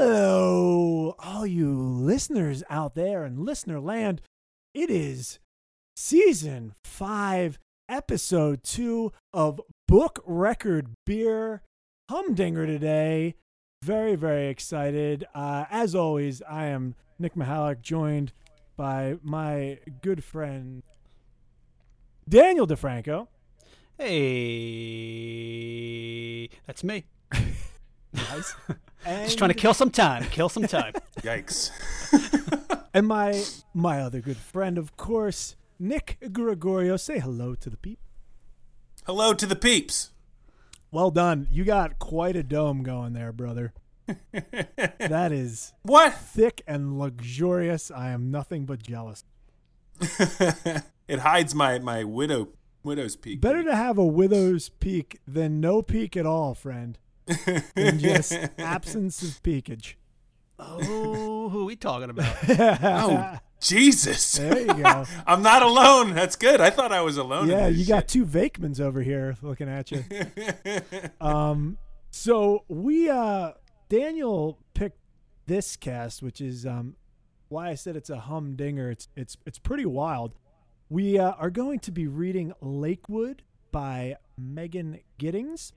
Hello, all you listeners out there in listener land. It is season 5, episode 2 of Book Record Beer Humdinger today. Very, very excited. As always, I am Nick Mihalik, joined by my good friend Daniel DeFranco. Hey, that's me. Nice. Just trying to kill some time. Yikes. And my other good friend, of course, Nick Gregorio. Say hello to the peep. Hello to the peeps. Well done. You got quite a dome going there, brother. That is what? Thick and luxurious. I am nothing but jealous. It hides my widow's peak. Better to have a widow's peak than no peak at all, friend. And just absence of peakage. Oh, who are we talking about? Oh, Jesus. There you go. I'm not alone. That's good. I thought I was alone. Yeah, you got two Vakemans over here looking at you. So we, Daniel picked this cast, which is why I said it's a humdinger. It's pretty wild. We are going to be reading Lakewood by Megan Giddings.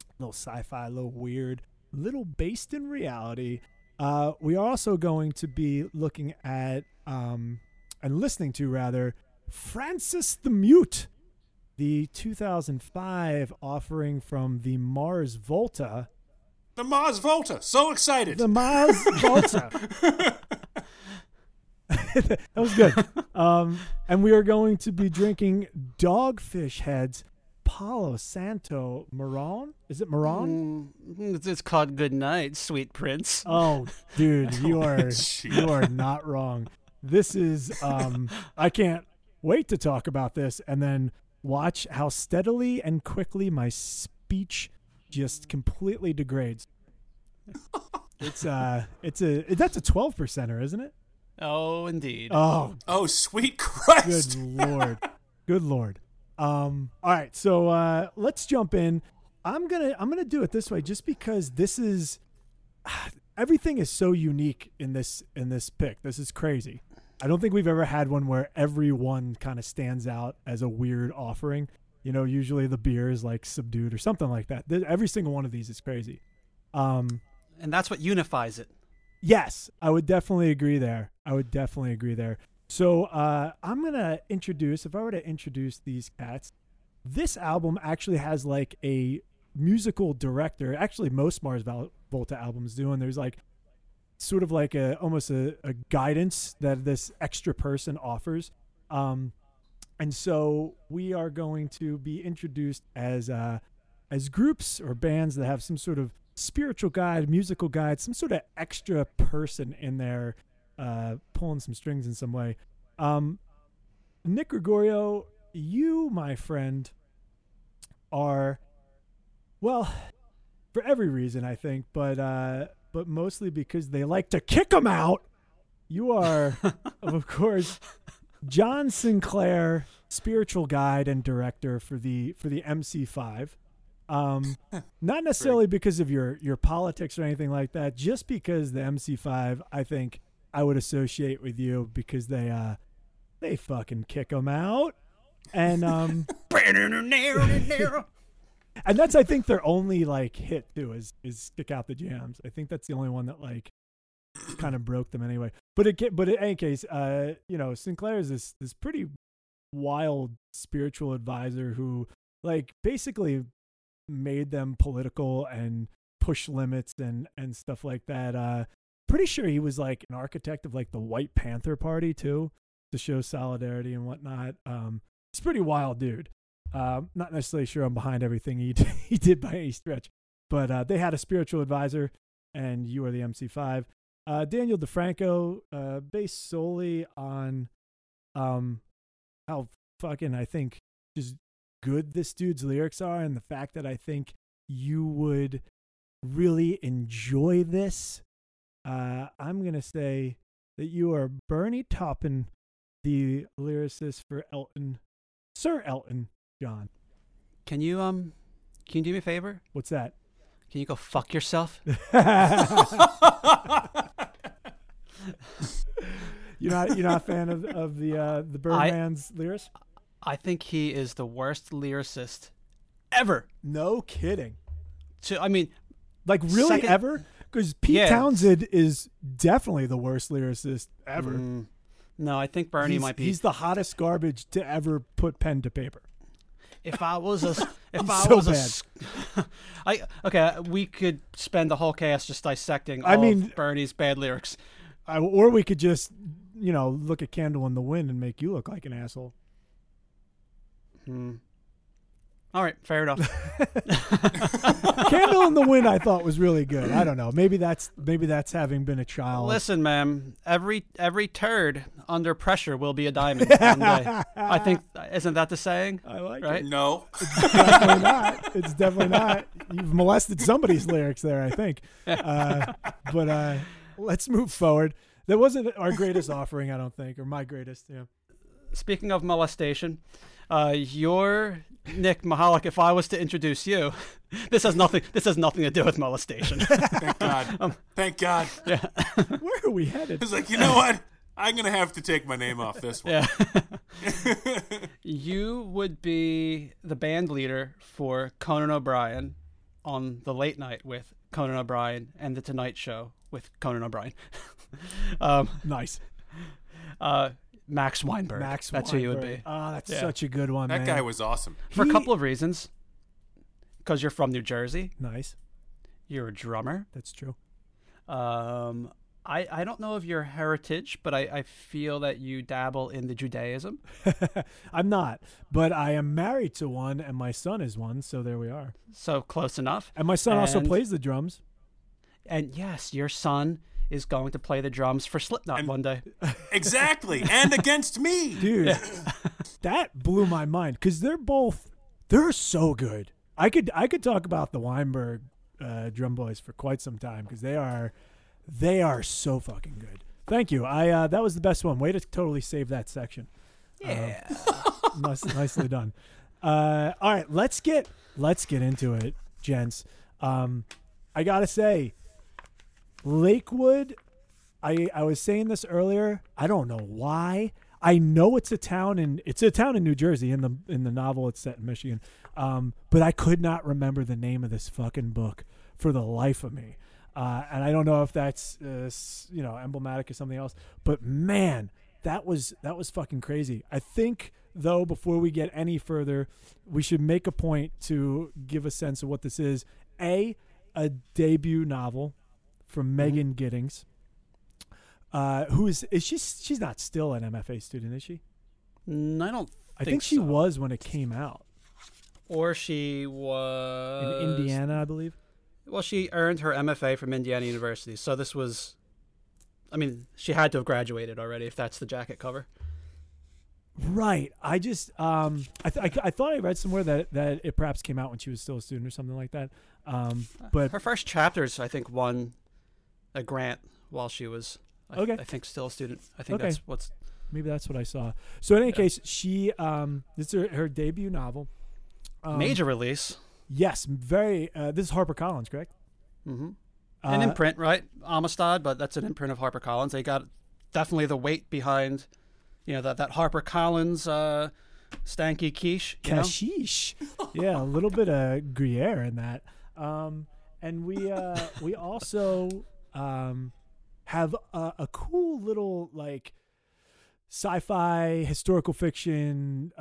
A little sci-fi, a little weird, a little based in reality. We are also going to be looking at and listening to, rather, Frances the Mute, the 2005 offering from The Mars Volta. The Mars Volta. So excited. The Mars Volta. That was good. And we are going to be drinking Dogfish Heads. Palo Santo Marron? Is it Marron? It's called Good Night, Sweet Prince. Oh, dude, you are not wrong. This is I can't wait to talk about this and then watch how steadily and quickly my speech just completely degrades. That's a 12%er, isn't it? Oh, indeed. Oh, sweet Christ. Good Lord. All right, so let's jump in. I'm gonna do it this way, just because this is everything is so unique in this pick. This is crazy. I don't think we've ever had one where everyone kind of stands out as a weird offering. You know, usually the beer is like subdued or something like that. Every single one of these is crazy, and that's what unifies it. Yes, I would definitely agree there. So I'm going to introduce, if I were to introduce these cats, this album actually has like a musical director. Actually, most Mars Volta albums do. And there's like sort of like almost a guidance that this extra person offers. And so we are going to be introduced as groups or bands that have some sort of spiritual guide, musical guide, some sort of extra person in there. Pulling some strings in some way. Nick Gregorio, you, my friend, are, well, for every reason, I think, but mostly because they like to kick them out. You are, of course, John Sinclair, spiritual guide and director for the MC5. Not necessarily because of your politics or anything like that, just because the MC5, I think, I would associate with you because they fucking kick them out, and and that's I think their only like hit too is stick out the jams. I think that's the only one that like kind of broke them anyway. But in any case, you know, Sinclair is this pretty wild spiritual advisor who like basically made them political and push limits and stuff like that. Pretty sure he was like an architect of like the White Panther Party too, to show solidarity and whatnot. It's a pretty wild dude. Not necessarily sure I'm behind everything he did by any stretch, but they had a spiritual advisor, and you are the MC5. Daniel DeFranco, based solely on how fucking I think just good this dude's lyrics are, and the fact that I think you would really enjoy this. I'm going to say that you are Bernie Taupin, the lyricist for Sir Elton John. Can you do me a favor? What's that? Can you go fuck yourself? You're not a fan of the Birdman's lyrics? I think he is the worst lyricist ever. No kidding. So, I mean, like, really second, ever? Because Pete Townsend is definitely the worst lyricist ever. Mm. No, I think Bernie might be. He's the hottest garbage to ever put pen to paper. We could spend the whole cast just dissecting all of Bernie's bad lyrics. Or we could just, look at Candle in the Wind and make you look like an asshole. Hmm. All right, fair enough. Candle in the Wind, I thought, was really good. I don't know. Maybe that's having been a child. Listen, ma'am, every turd under pressure will be a diamond. One day. I think, isn't that the saying? I like it. No, it's definitely not. It's definitely not. You've molested somebody's lyrics there, I think. But let's move forward. That wasn't our greatest offering, I don't think, or my greatest. Yeah. Speaking of molestation. You're Nick Mihalik. If I was to introduce you, this has nothing to do with molestation. Thank God. Thank God. Yeah. Where are we headed? It's like, you know what? I'm going to have to take my name off this one. Yeah. You would be the band leader for Conan O'Brien on the Late Night with Conan O'Brien and the Tonight Show with Conan O'Brien. Nice. Max Weinberg. That's who you would be. Oh, that's such a good one, man. That guy was awesome. For a couple of reasons. Because you're from New Jersey. Nice. You're a drummer. That's true. I don't know of your heritage, but I feel that you dabble in the Judaism. I'm not, but I am married to one, and my son is one, so there we are. So close enough. And my son also plays the drums. And yes, your son is going to play the drums for Slipknot one day. Exactly. And against me. Dude, that blew my mind because they're so good. I could talk about the Weinberg drum boys for quite some time because they are so fucking good. Thank you. That was the best one. Way to totally save that section. Yeah. Nicely done. All right, let's get into it, gents. I got to say, Lakewood, I was saying this earlier. I don't know why. I know it's a town in New Jersey. In the novel, it's set in Michigan. But I could not remember the name of this fucking book for the life of me. And I don't know if that's emblematic of something else. But man, that was fucking crazy. I think though, before we get any further, we should make a point to give a sense of what this is. A debut novel from Megan Giddings, who is she's not still an MFA student, is she? I think she was when it came out. Or she was in Indiana, I believe. Well, she earned her MFA from Indiana University, so this was, I mean, she had to have graduated already if that's the jacket cover. Right. I just I thought I read somewhere that it perhaps came out when she was still a student or something like that. But her first chapters, I think, won a grant while she was I think still a student. I think that's what's maybe that's what I saw. So in any case, she this is her debut novel. Major release. Yes, very. This is Harper Collins, correct? Mm-hmm. An imprint, right? Amistad, but that's an imprint of Harper Collins. They got definitely the weight behind. That Harper Collins stanky quiche. Cashish. Yeah, a little bit of Gruyere in that. And we also have a cool little like sci-fi historical fiction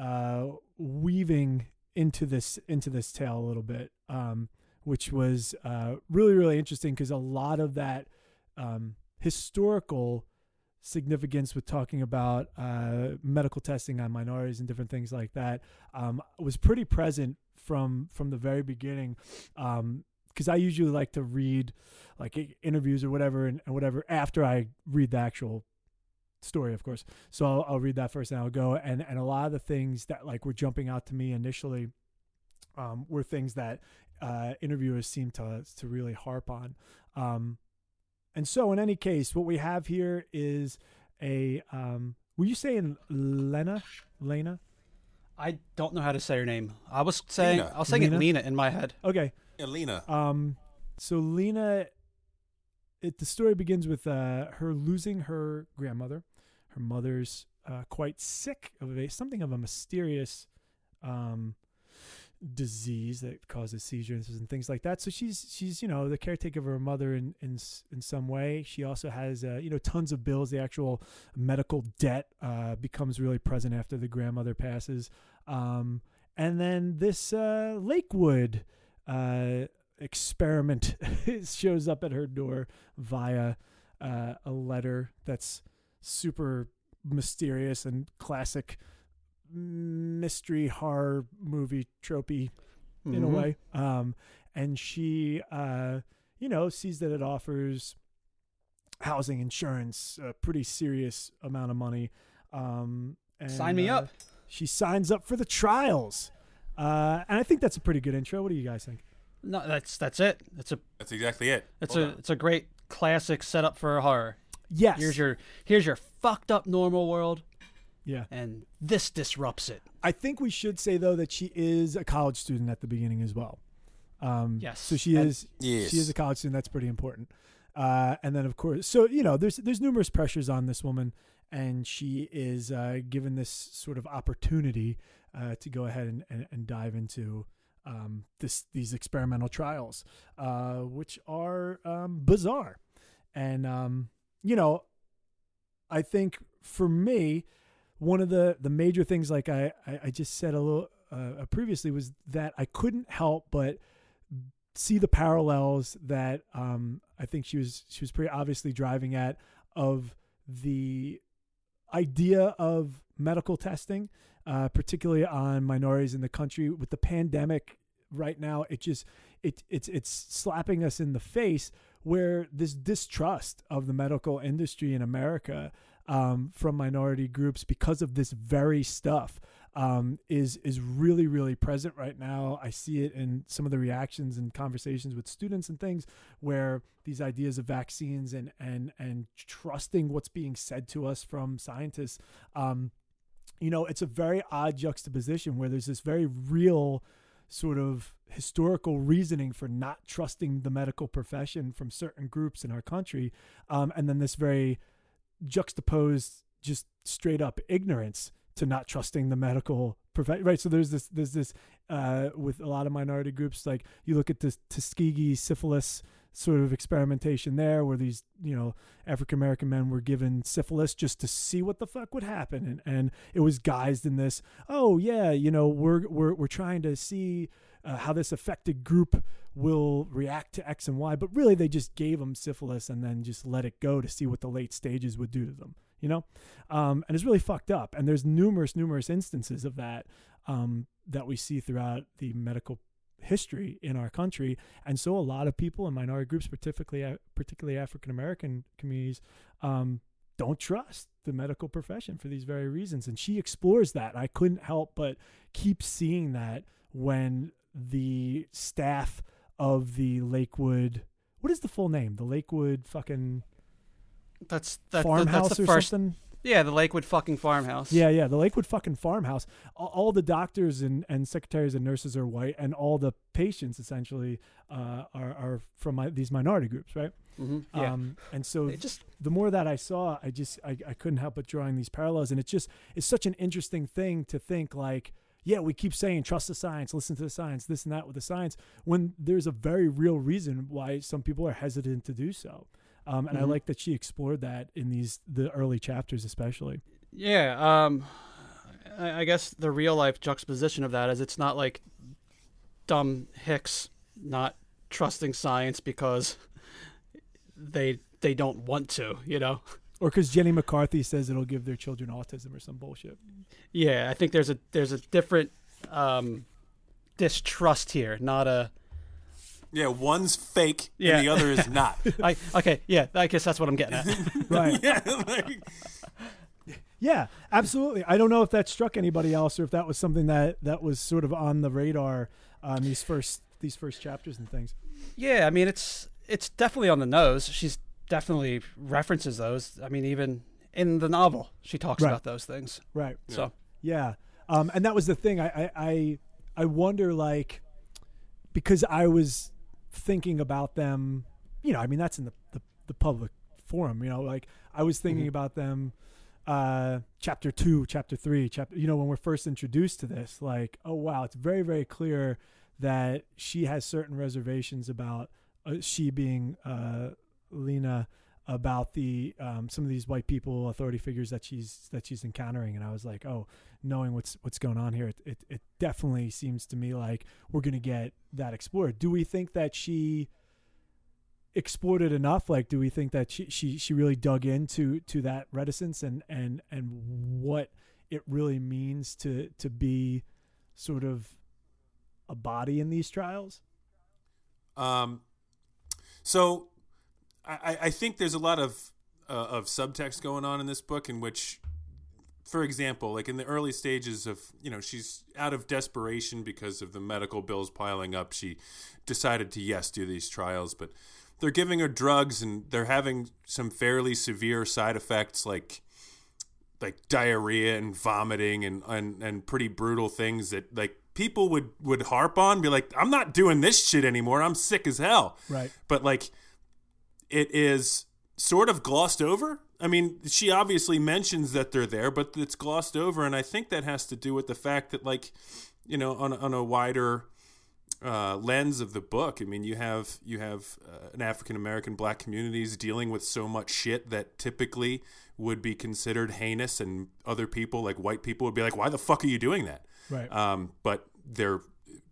weaving into this tale a little bit, which was really, really interesting because a lot of that historical significance with talking about medical testing on minorities and different things like that was pretty present from the very beginning, because I usually like to read like interviews or whatever and whatever after I read the actual story, of course. So I'll read that first and I'll go and a lot of the things that like were jumping out to me initially were things that interviewers seemed to really harp on. And so, in any case, what we have here is a. Were you saying Lena? Lena? I don't know how to say her name. I was saying Lena. I was saying Lena in my head. Okay. Elena. So Lena, the story begins with her losing her grandmother. Her mother's quite sick of something of a mysterious disease that causes seizures and things like that. So she's the caretaker of her mother in some way. She also has tons of bills. The actual medical debt becomes really present after the grandmother passes. And then this Lakewood experiment shows up at her door via a letter that's super mysterious and classic mystery horror movie tropey in a way. And she sees that it offers housing, insurance, a pretty serious amount of money. And sign me up. She signs up for the trials. And I think that's a pretty good intro. What do you guys think? No, that's it. That's exactly it. It's a great classic setup for horror. Yes. Here's your fucked up normal world. Yeah. And this disrupts it. I think we should say though that she is a college student at the beginning as well. Yes. So she is a college student. That's pretty important. And then of course, so there's numerous pressures on this woman, and she is given this sort of opportunity to go ahead and dive into these experimental trials, which are bizarre. And I think for me, one of the major things, like I just said a little previously, was that I couldn't help but see the parallels that I think she was pretty obviously driving at, of the idea of medical testing, particularly on minorities in the country. With the pandemic right now, it's slapping us in the face, where this distrust of the medical industry in America from minority groups because of this very stuff is really, really present right now. I see it in some of the reactions and conversations with students and things, where these ideas of vaccines and trusting what's being said to us from scientists, it's a very odd juxtaposition where there's this very real sort of historical reasoning for not trusting the medical profession from certain groups in our country. And then this very juxtaposed, just straight up ignorance to not trusting the medical profession. Right. So there's this with a lot of minority groups, like you look at this Tuskegee syphilis sort of experimentation there, where these, African-American men were given syphilis just to see what the fuck would happen. And it was guised in this, we're trying to see how this affected group will react to X and Y. But really, they just gave them syphilis and then just let it go to see what the late stages would do to them, and it's really fucked up. And there's numerous instances of that that we see throughout the medical history in our country. And so a lot of people in minority groups, particularly African-American communities, don't trust the medical profession for these very reasons. And she explores that. I couldn't help but keep seeing that when the staff of the Lakewood, what is the full name? The Lakewood fucking farmhouse, that's the or first, something? Yeah, the Lakewood fucking farmhouse. Yeah, the Lakewood fucking farmhouse. All the doctors and secretaries and nurses are white, and all the patients essentially are from these minority groups, right? Mm-hmm. Yeah. And so the more that I saw, I couldn't help but drawing these parallels, and it's such an interesting thing to think, like, yeah, we keep saying trust the science, listen to the science, this and that with the science, when there's a very real reason why some people are hesitant to do so. And I like that she explored that in the early chapters, especially. Yeah. I guess the real life juxtaposition of that is it's not like dumb hicks not trusting science because they don't want to, or because Jenny McCarthy says it'll give their children autism or some bullshit. Yeah. I think there's a different distrust here, not a. Yeah, one's fake and the other is not. Okay, yeah, I guess that's what I'm getting at. Right. Yeah, absolutely. I don't know if that struck anybody else or if that was something that was sort of on the radar on these first chapters and things. Yeah, I mean, it's definitely on the nose. She's definitely references those. I mean, even in the novel, she talks about those things. Right. So yeah. And that was the thing. I wonder, like, because I was thinking about them, you know, I mean, that's in the public forum, you know, like I was thinking mm-hmm. about them, chapter 2, chapter 3, you know, when we're first introduced to this, like, oh, wow, it's very, very clear that she has certain reservations about she being Lena about the some of these white people, authority figures that she's encountering. And I was like, oh, knowing what's going on here, it definitely seems to me like we're going to get that explored. Do we think that she explored it enough? Like, do we think that she really dug into that reticence and what it really means to be sort of a body in these trials? So I think there's a lot of subtext going on in this book, in which, for example, like in the early stages of, you know, she's out of desperation because of the medical bills piling up, she decided to do these trials, but they're giving her drugs and they're having some fairly severe side effects like diarrhea and vomiting and pretty brutal things that like people would harp on, be like, I'm not doing this shit anymore. I'm sick as hell. Right. But like it is sort of glossed over. I mean, she obviously mentions that they're there, but it's glossed over. And I think that has to do with the fact that, like, you know, on a wider lens of the book, I mean, you have an African-American black communities dealing with so much shit that typically would be considered heinous, and other people, like white people, would be like, why the fuck are you doing that? Right. But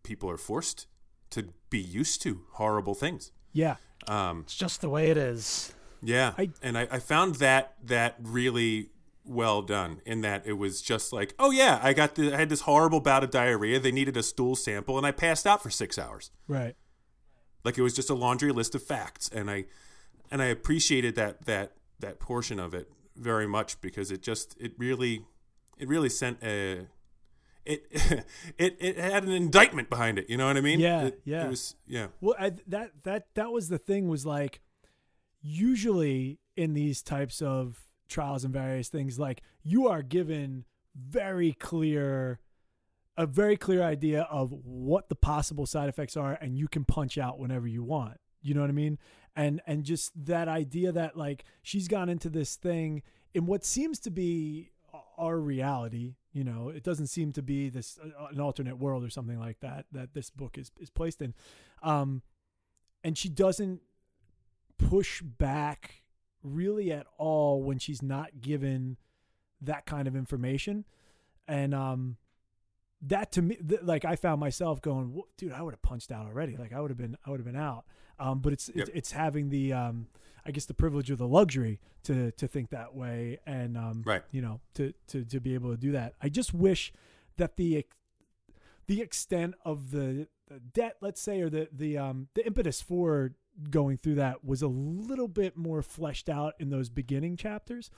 people are forced to be used to horrible things. Yeah. It's just the way it is. Yeah. I found that really well done, in that it was just like, oh yeah, I had this horrible bout of diarrhea. They needed a stool sample and I passed out for 6 hours. Right. Like it was just a laundry list of facts. And I appreciated that portion of it very much, because it really sent it had an indictment behind it. You know what I mean? Yeah. It was, yeah. Well, that was the thing, was like, usually in these types of trials and various things, like you are given a very clear idea of what the possible side effects are, and you can punch out whenever you want, you know what I mean? And just that idea that like she's gone into this thing in what seems to be our reality, you know, it doesn't seem to be this an alternate world or something like that this book is placed in, and she doesn't push back really at all when she's not given that kind of information. And that to me, like I found myself going, dude, I would have punched out already. Like I would have been out. But it's having the, I guess, the privilege or the luxury to think that way. And, right. You know, to be able to do that. I just wish that the extent of the debt, let's say, or the impetus for going through that was a little bit more fleshed out in those beginning chapters,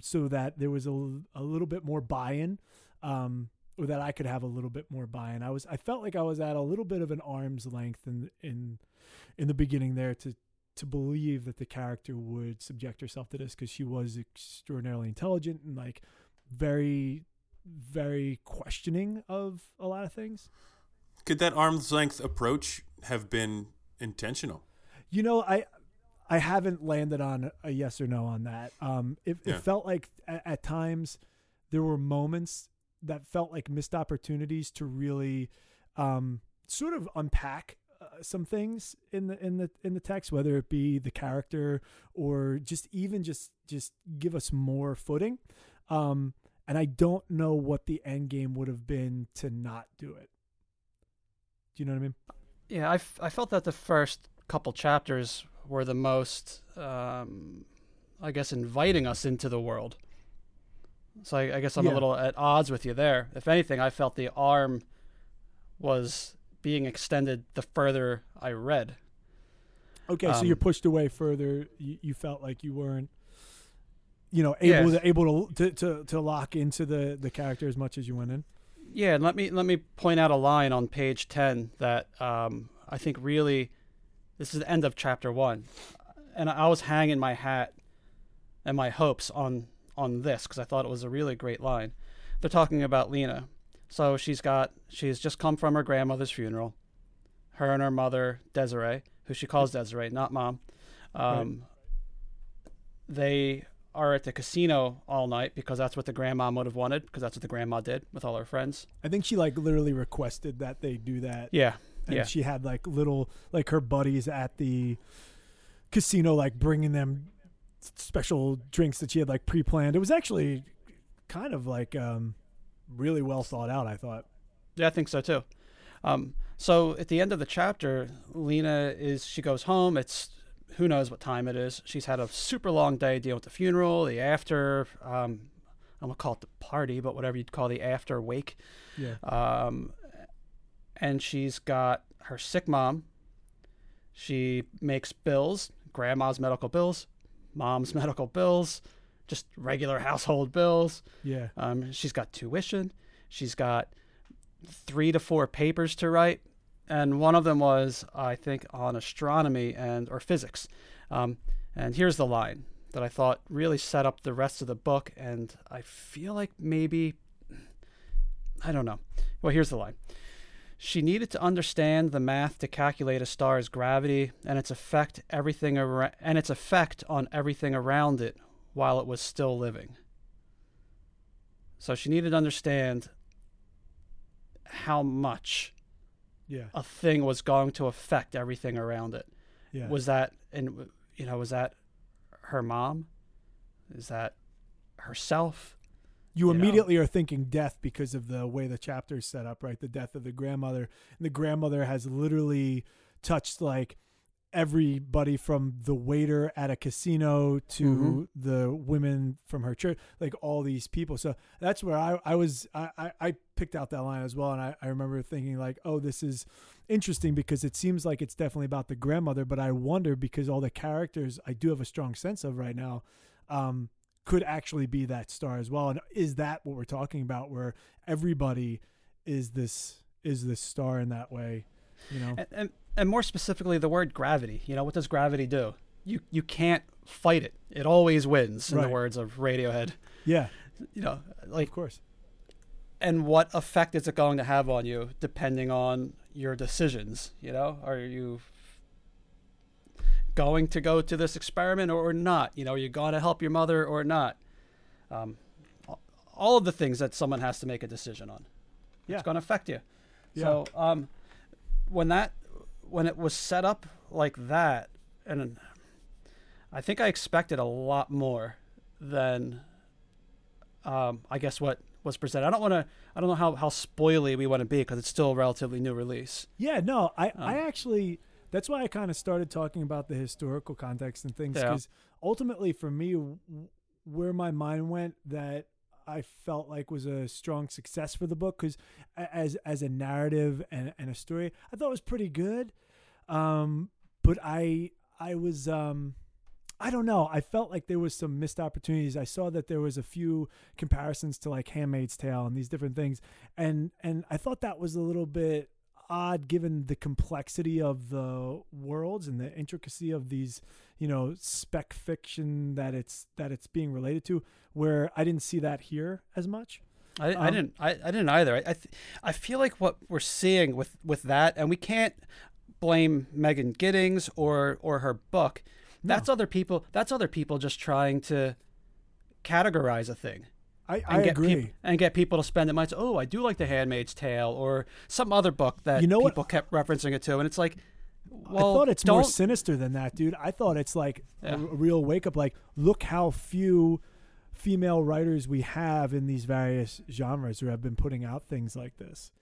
so that there was a little bit more buy-in, or that I could have a little bit more buy-in. I felt like I was at a little bit of an arm's length in the beginning there to believe that the character would subject herself to this, because she was extraordinarily intelligent and like very, very questioning of a lot of things. Could that arm's length approach have been intentional? You know, I haven't landed on a yes or no on that. It felt like at times there were moments that felt like missed opportunities to really sort of unpack some things in the text, whether it be the character or just give us more footing. And I don't know what the end game would have been to not do it. Do you know what I mean? Yeah, I felt that the first couple chapters were the most, I guess, inviting us into the world. So I guess I'm a little at odds with you there. If anything, I felt the arm was being extended the further I read. Okay, so you're pushed away further. You felt like you weren't, you know, able to lock into the character as much as you went in. Yeah, and let me point out a line on page 10 that I think really. This is the end of chapter 1, and I was hanging my hat and my hopes on this, because I thought it was a really great line. They're talking about Lena. So she's just come from her grandmother's funeral, her and her mother, Desiree, who she calls Desiree, not Mom. They are at the casino all night because that's what the grandma would have wanted, because that's what the grandma did with all her friends. I think she like literally requested that they do that. Yeah. And she had like little, like her buddies at the casino, like bringing them special drinks that she had like pre-planned. It was actually kind of like really well thought out, I thought. Yeah, I think so too. So at the end of the chapter, Lena she goes home. It's who knows what time it is. She's had a super long day dealing with the funeral, the after, I'm gonna call it the party, but whatever you'd call the after wake. Yeah. And she's got her sick mom. She makes bills, grandma's medical bills, mom's medical bills, just regular household bills. Yeah. She's got tuition. She's got 3 to 4 papers to write. And one of them was, I think, on astronomy or physics. And here's the line that I thought really set up the rest of the book. And I feel like maybe, I don't know. Well, here's the line. She needed to understand the math to calculate a star's gravity and its effect on everything around it while it was still living. So she needed to understand how much a thing was going to affect everything around it. Yeah. Was that her mom? Is that herself? You immediately are thinking death because of the way the chapter is set up, right? The death of the grandmother. And the grandmother has literally touched like everybody from the waiter at a casino to the women from her church, like all these people. So that's where I picked out that line as well. And I remember thinking like, oh, this is interesting because it seems like it's definitely about the grandmother, but I wonder because all the characters I do have a strong sense of right now, could actually be that star as well. And is that what we're talking about, where everybody is this star in that way, you know? And more specifically, the word gravity, you know, what does gravity do? You can't fight it. It always wins, in the words of Radiohead. Yeah. You know, like, of course. And what effect is it going to have on you depending on your decisions, you know? Are you going to go to this experiment or not? You know, are you going to help your mother or not? All of the things that someone has to make a decision on. Yeah. It's going to affect you. Yeah. So when it was set up like that, and I think I expected a lot more than I guess what was presented. I don't know how spoily we want to be because it's still a relatively new release. Yeah, no, I actually... That's why I kind of started talking about the historical context and things, because ultimately for me, where my mind went that I felt like was a strong success for the book, because as a narrative and a story, I thought it was pretty good. But I was, I don't know. I felt like there was some missed opportunities. I saw that there was a few comparisons to like Handmaid's Tale and these different things. And I thought that was a little bit odd given the complexity of the worlds and the intricacy of these, you know, spec fiction that it's being related to, where I didn't see that here as much. I didn't either. I feel like what we're seeing with that, and we can't blame Megan Giddings or her book. That's other people just trying to categorize a thing. I agree. And get people to spend their minds, oh, I do like The Handmaid's Tale or some other book that people kept referencing it to. And it's like, well, I thought it's more sinister than that, dude. I thought it's like a real wake up, like, look how few female writers we have in these various genres who have been putting out things like this.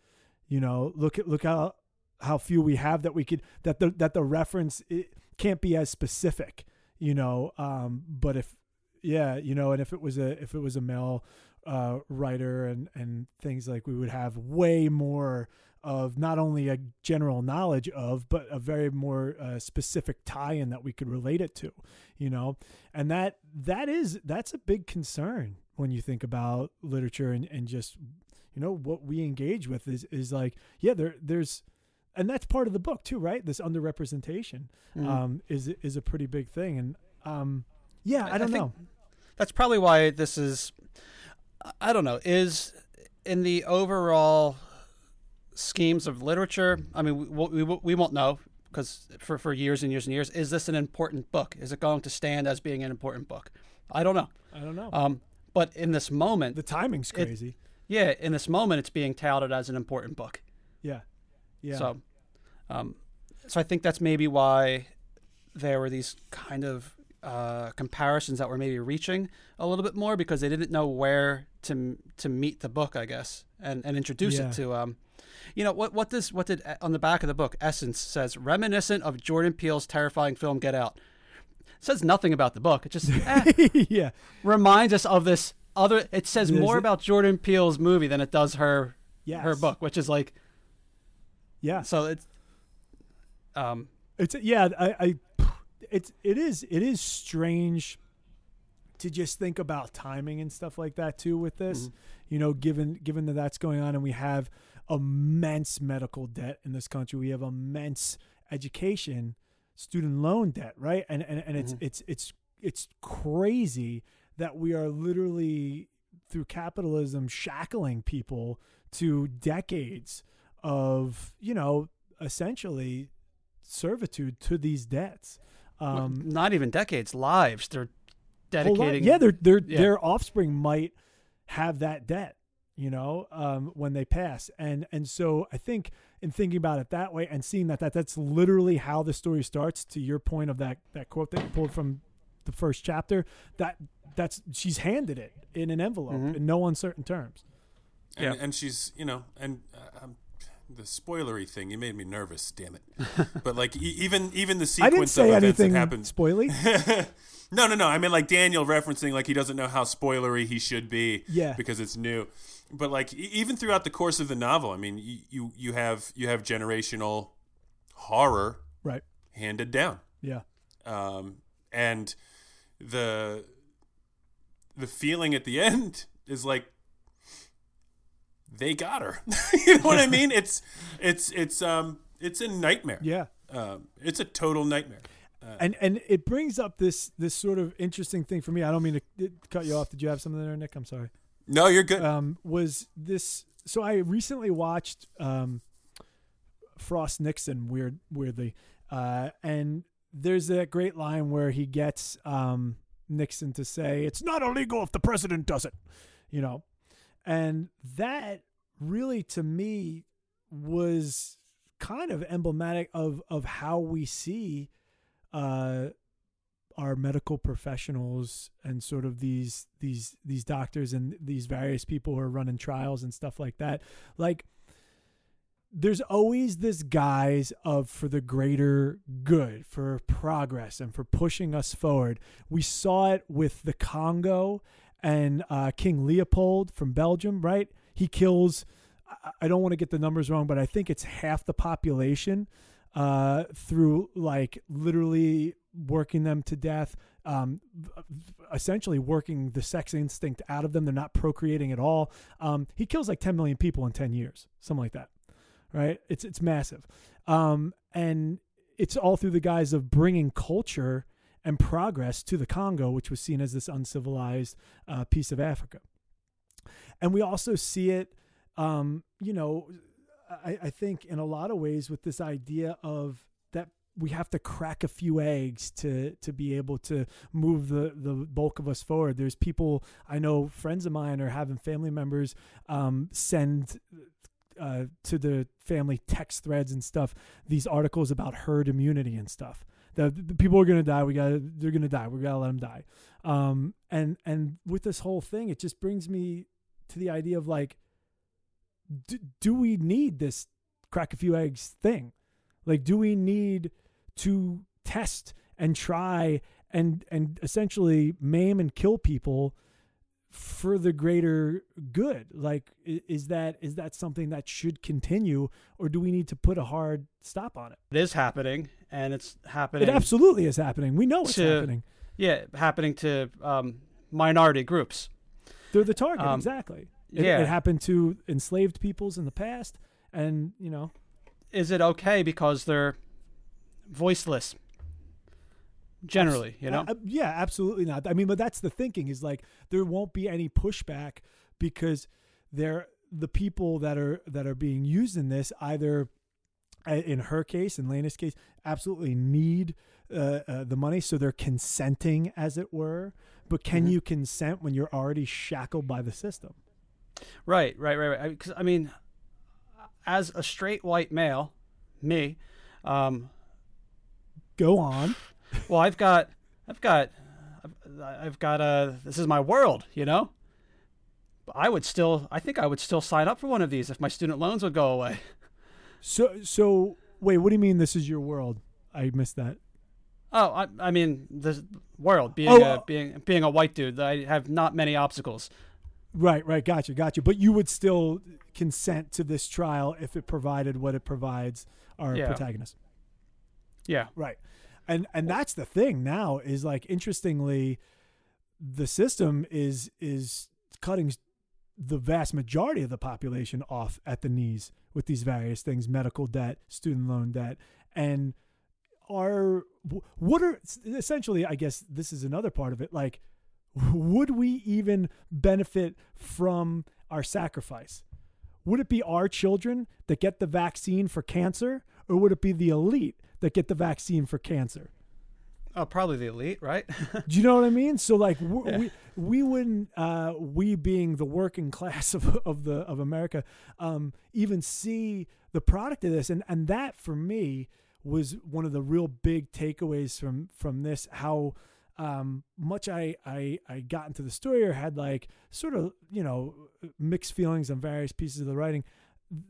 You know, look how few we have that we could, that the reference it can't be as specific, you know, but if, yeah, you know, and if it was a male writer and things, like, we would have way more of not only a general knowledge of, but a very more specific tie-in that we could relate it to, you know, and that's a big concern when you think about literature and just, you know, what we engage with is like, yeah, there's. And that's part of the book too, right? This underrepresentation is a pretty big thing. And yeah, I don't know. That's probably why this is, I don't know, is in the overall schemes of literature. I mean, we won't know because for years and years and years, is this an important book? Is it going to stand as being an important book? I don't know. But in this moment... The timing's crazy. In this moment, it's being touted as an important book. Yeah. So I think that's maybe why there were these kind of comparisons that were maybe reaching a little bit more, because they didn't know where to meet the book, I guess, and introduce it to... What did on the back of the book, Essence says, reminiscent of Jordan Peele's terrifying film Get Out. It says nothing about the book. It just reminds us of this other. It says more about Jordan Peele's movie than it does her book, which is like, So it is strange to just think about timing and stuff like that too with this, given that that's going on and we have immense medical debt in this country. We have immense education, student loan debt, right? And it's crazy that we are literally through capitalism shackling people to decades of, essentially servitude to these debts. Not even decades, lives. They're dedicating. Their offspring might have that debt, when they pass. And so I think in thinking about it that way and seeing that's literally how the story starts, to your point of that quote that you pulled from the first chapter, that's she's handed it in an envelope in no uncertain terms. And she's, the spoilery thing, you made me nervous, damn it. But like even the sequence I didn't say of events anything that happened. Spoily? No. I mean, like Daniel referencing, like he doesn't know how spoilery he should be because it's new. But like even throughout the course of the novel, I mean, you have generational horror handed down. Yeah. And the feeling at the end is like they got her. You know what I mean? It's a nightmare. Yeah. It's a total nightmare. And it brings up this sort of interesting thing for me. I don't mean to cut you off. Did you have something there, Nick? I'm sorry. No, you're good. So I recently watched Frost Nixon, weirdly. And there's that great line where he gets Nixon to say, it's not illegal if the president does it, And that really, to me, was kind of emblematic of how we see our medical professionals and sort of these doctors and these various people who are running trials and stuff like that. Like, there's always this guise of for the greater good, for progress, and for pushing us forward. We saw it with the Congo and King Leopold from Belgium, right? He kills, I don't want to get the numbers wrong, but I think it's half the population through like literally working them to death, essentially working the sex instinct out of them. They're not procreating at all. He kills like 10 million people in 10 years, something like that, right? It's massive. And it's all through the guise of bringing culture and progress to the Congo, which was seen as this uncivilized piece of Africa. And we also see it, I think in a lot of ways with this idea of that we have to crack a few eggs to be able to move the bulk of us forward. There's people, I know friends of mine are having family members send to the family text threads and stuff, these articles about herd immunity and stuff. The people are going to die. They're going to die. We got to let them die. And with this whole thing, it just brings me to the idea of like, do we need this crack a few eggs thing? Like, do we need to test and try and essentially maim and kill people for the greater good? Like, is that something that should continue, or do we need to put a hard stop on it? It is happening. And it's happening. It absolutely is happening. We know it's happening. Yeah, happening to minority groups. They're the target, exactly. It happened to enslaved peoples in the past, and is it okay because they're voiceless? Generally, Yeah, absolutely not. I mean, but that's the thinking is like there won't be any pushback because the people that are being used in this either in her case, in Lena's case, absolutely need the money. So they're consenting, as it were. But can you consent when you're already shackled by the system? Right. Because, I mean, as a straight white male, me, go on. Well, I've got this is my world, you know? I think I would still sign up for one of these if my student loans would go away. So wait, what do you mean this is your world? I missed that. Oh, I mean the world being a white dude, I have not many obstacles. Right. Gotcha. But you would still consent to this trial if it provided what it provides our protagonist. Yeah. Right. And that's the thing now is, like, interestingly, the system is cutting the vast majority of the population off at the knees with these various things, medical debt, student loan debt, and what are essentially, I guess this is another part of it. Like, would we even benefit from our sacrifice? Would it be our children that get the vaccine for cancer, or would it be the elite that get the vaccine for cancer? Oh, probably the elite, right? Do you know what I mean? So, like, we wouldn't, we being the working class of America, even see the product of this, and that for me was one of the real big takeaways from this. How much I got into the story, or had, like, sort of, you know, mixed feelings on various pieces of the writing.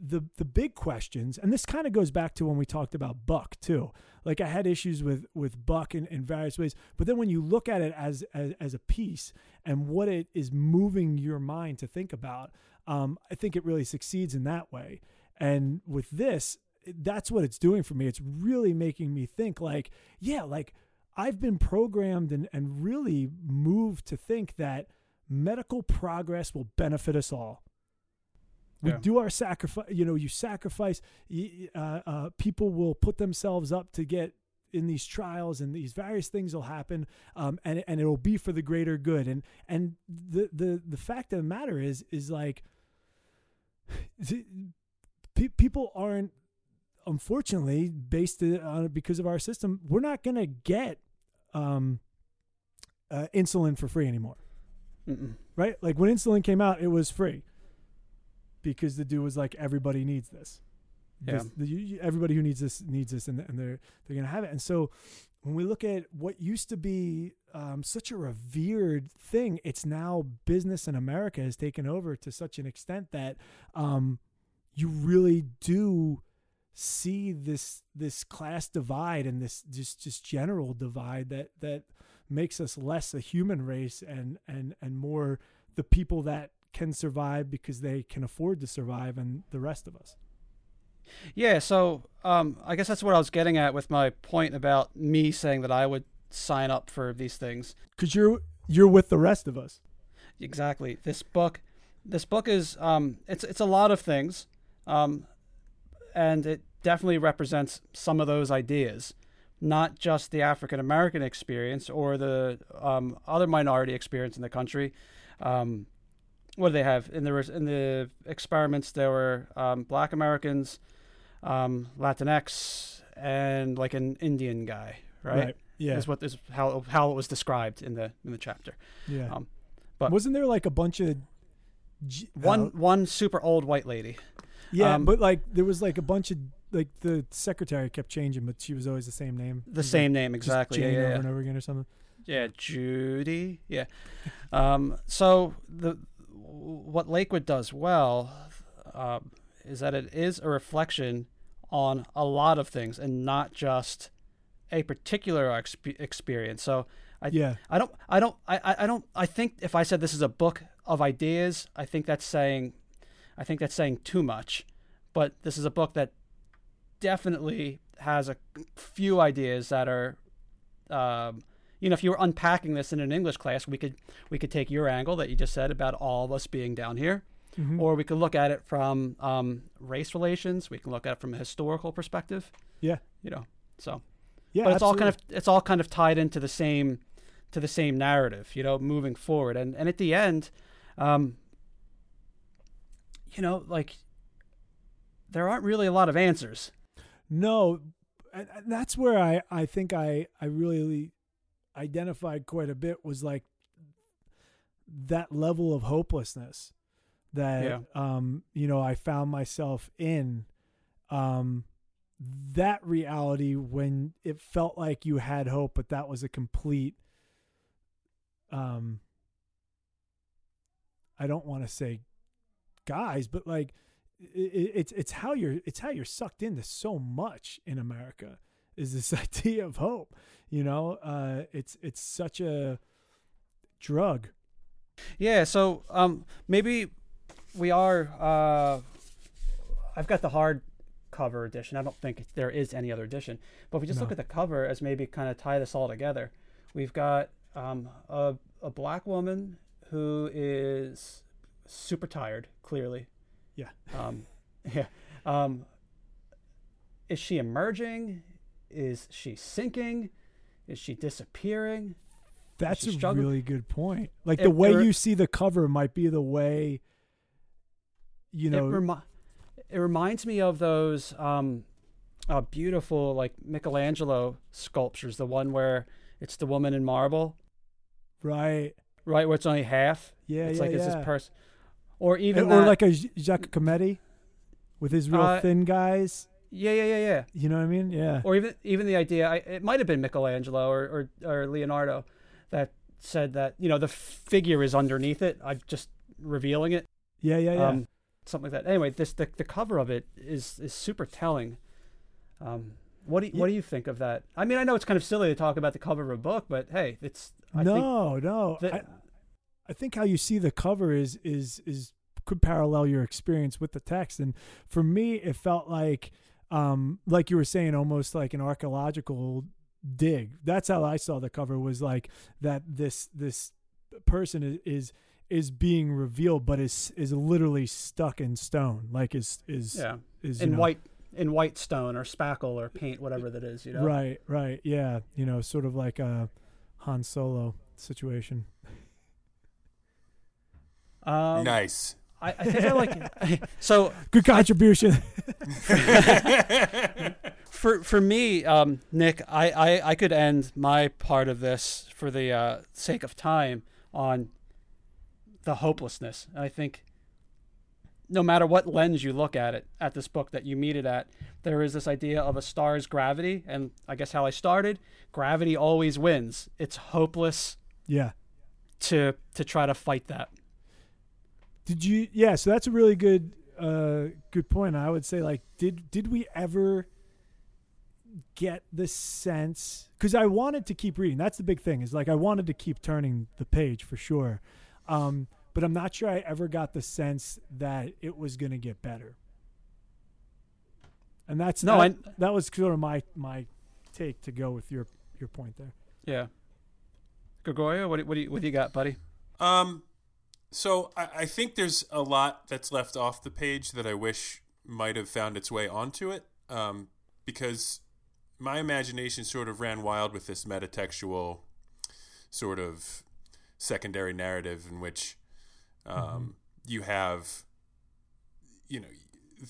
The big questions, and this kind of goes back to when we talked about Buck too. Like, I had issues with Buck in various ways, but then when you look at it as a piece and what it is moving your mind to think about, I think it really succeeds in that way. And with this, that's what it's doing for me. It's really making me think, like, I've been programmed and really moved to think that medical progress will benefit us all. We do our sacrifice, you know, you sacrifice, people will put themselves up to get in these trials, and these various things will happen. And it will be for the greater good. And the fact of the matter is like, people aren't, unfortunately, based on because of our system, we're not going to get, insulin for free anymore. Mm-mm. Right? Like, when insulin came out, it was free. Because the dude was like, everybody needs this. Everybody who needs this, and they're gonna have it. And so, when we look at what used to be such a revered thing, it's now business in America has taken over to such an extent that you really do see this class divide, and this just general divide that makes us less a human race and more the people that can survive because they can afford to survive, and the rest of us. Yeah. So, I guess that's what I was getting at with my point about me saying that I would sign up for these things. 'Cause you're with the rest of us. Exactly. This book is, it's a lot of things. And it definitely represents some of those ideas, not just the African-American experience or the, other minority experience in the country. What do they have in the experiments? There were Black Americans, Latinx, and like an Indian guy, right? Yeah, is how it was described in the chapter. Yeah, but wasn't there like a bunch of one super old white lady? Yeah, but like there was like a bunch of like the secretary kept changing, but she was always the same name. The same name, exactly. Just over and over again or something. Yeah, Judy. Yeah. So what Lakewood does well is that it is a reflection on a lot of things and not just a particular experience. So I think if I said this is a book of ideas, I think that's saying too much, but this is a book that definitely has a few ideas that are, you know, if you were unpacking this in an English class, we could take your angle that you just said about all of us being down here, mm-hmm. or we could look at it from race relations. We can look at it from a historical perspective. Yeah, you know. So, yeah, but it's absolutely. it's all kind of tied into the same narrative, you know, moving forward. And at the end, you know, like there aren't really a lot of answers. No, and that's where I think I really identified quite a bit, was like that level of hopelessness that, yeah. You know, I found myself in, that reality when it felt like you had hope, but that was a complete, I don't want to say guys, but like it's how you're sucked into so much in America, is this idea of hope, you know, it's such a drug. Yeah. So, maybe we are, I've got the hard cover edition. I don't think there is any other edition, but if we just look at the cover as maybe kind of tie this all together, we've got, a black woman who is super tired, clearly. Yeah. Is she emerging? Is she sinking? Is she disappearing? That's a really good point. Like the way you see the cover might be the way, you know. It reminds me of those beautiful like Michelangelo sculptures, the one where it's the woman in marble. Right. Right, where it's only half. Yeah, it's it's this person. Or even like a Jacques Cometti with his real thin guys. Yeah. You know what I mean? Yeah. Or even the idea, it might have been Michelangelo or Leonardo that said that, you know, the figure is underneath it. I'm just revealing it. Yeah. Something like that. Anyway, the cover of it is super telling. What do you think of that? I mean, I know it's kind of silly to talk about the cover of a book, but hey, I think how you see the cover is could parallel your experience with the text. And for me, it felt like you were saying, almost like an archaeological dig. That's how I saw the cover, was like that this person is being revealed, but is literally stuck in stone. Like is in white stone or spackle or paint, whatever that is, you know? Right. Yeah. You know, sort of like a Han Solo situation. Nice. I think I like so good contribution. For me, Nick, I could end my part of this for the sake of time on the hopelessness. And I think no matter what lens you look at it, at this book that you meet it at, there is this idea of a star's gravity. And I guess how I started, gravity always wins. It's hopeless. Yeah. To try to fight that. Did you? Yeah. So that's a really good point. I would say, like, did we ever get the sense? Because I wanted to keep reading. That's the big thing. Is like I wanted to keep turning the page for sure, but I'm not sure I ever got the sense that it was going to get better. And that's that was sort of my take to go with your point there. Yeah. Gregorio, what do you got, buddy? So I think there's a lot that's left off the page that I wish might have found its way onto it, because my imagination sort of ran wild with this metatextual sort of secondary narrative in which you have, you know,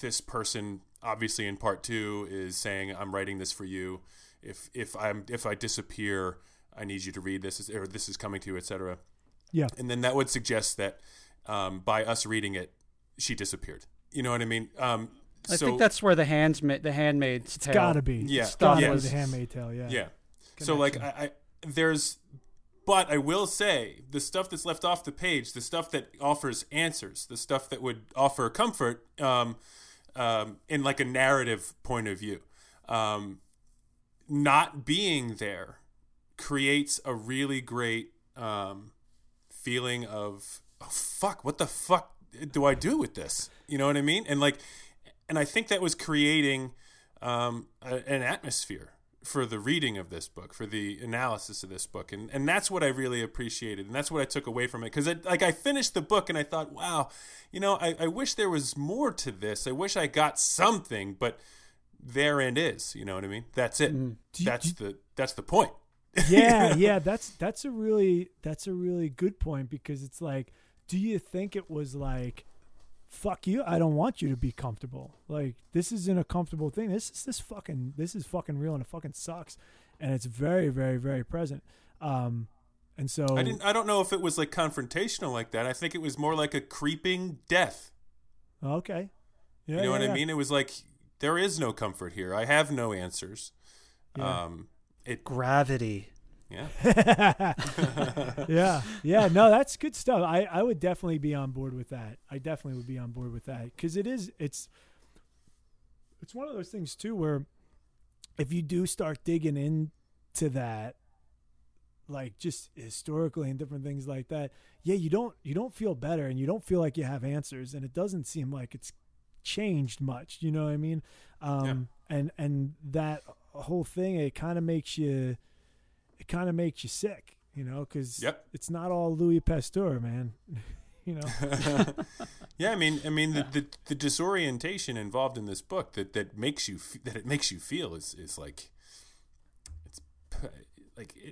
this person obviously in part two is saying, "I'm writing this for you. If I disappear, I need you to read this, or this is coming to you, etc." Yeah. And then that would suggest that by us reading it, she disappeared. You know what I mean? I think that's where the Handmaid's Tale. It's got to be. Yeah. It's got to be the Handmaid's Tale, yeah. Yeah. Connection. So, like, but I will say, the stuff that's left off the page, the stuff that offers answers, the stuff that would offer comfort in, like, a narrative point of view, not being there creates a really great... feeling of, oh, fuck, what the fuck do I do with this? You know what I mean? And like, and I think that was creating an atmosphere for the reading of this book, for the analysis of this book. And that's what I really appreciated. And that's what I took away from it. Cause I finished the book and I thought, wow, you know, I wish there was more to this. I wish I got something, but there it is, you know what I mean? That's it. That's the point. Yeah, yeah, that's a really good point, because it's like, do you think it was like fuck you, I don't want you to be comfortable. Like, this isn't a comfortable thing. This is fucking real, and it fucking sucks. And it's very, very, very present. And so I don't know if it was like confrontational like that. I think it was more like a creeping death. Okay. Yeah, you know what I mean? It was like, there is no comfort here. I have no answers. Yeah. Gravity. Yeah. Yeah. Yeah. No, that's good stuff. I would definitely be on board with that. Because it's one of those things too, where if you do start digging into that, like just historically and different things like that, yeah, you don't feel better, and you don't feel like you have answers, and it doesn't seem like it's changed much. You know what I mean? And that whole thing, it kind of makes you sick, you know, because it's not all Louis Pasteur, man. You know. Yeah, I mean, the disorientation involved in this book that it makes you feel is like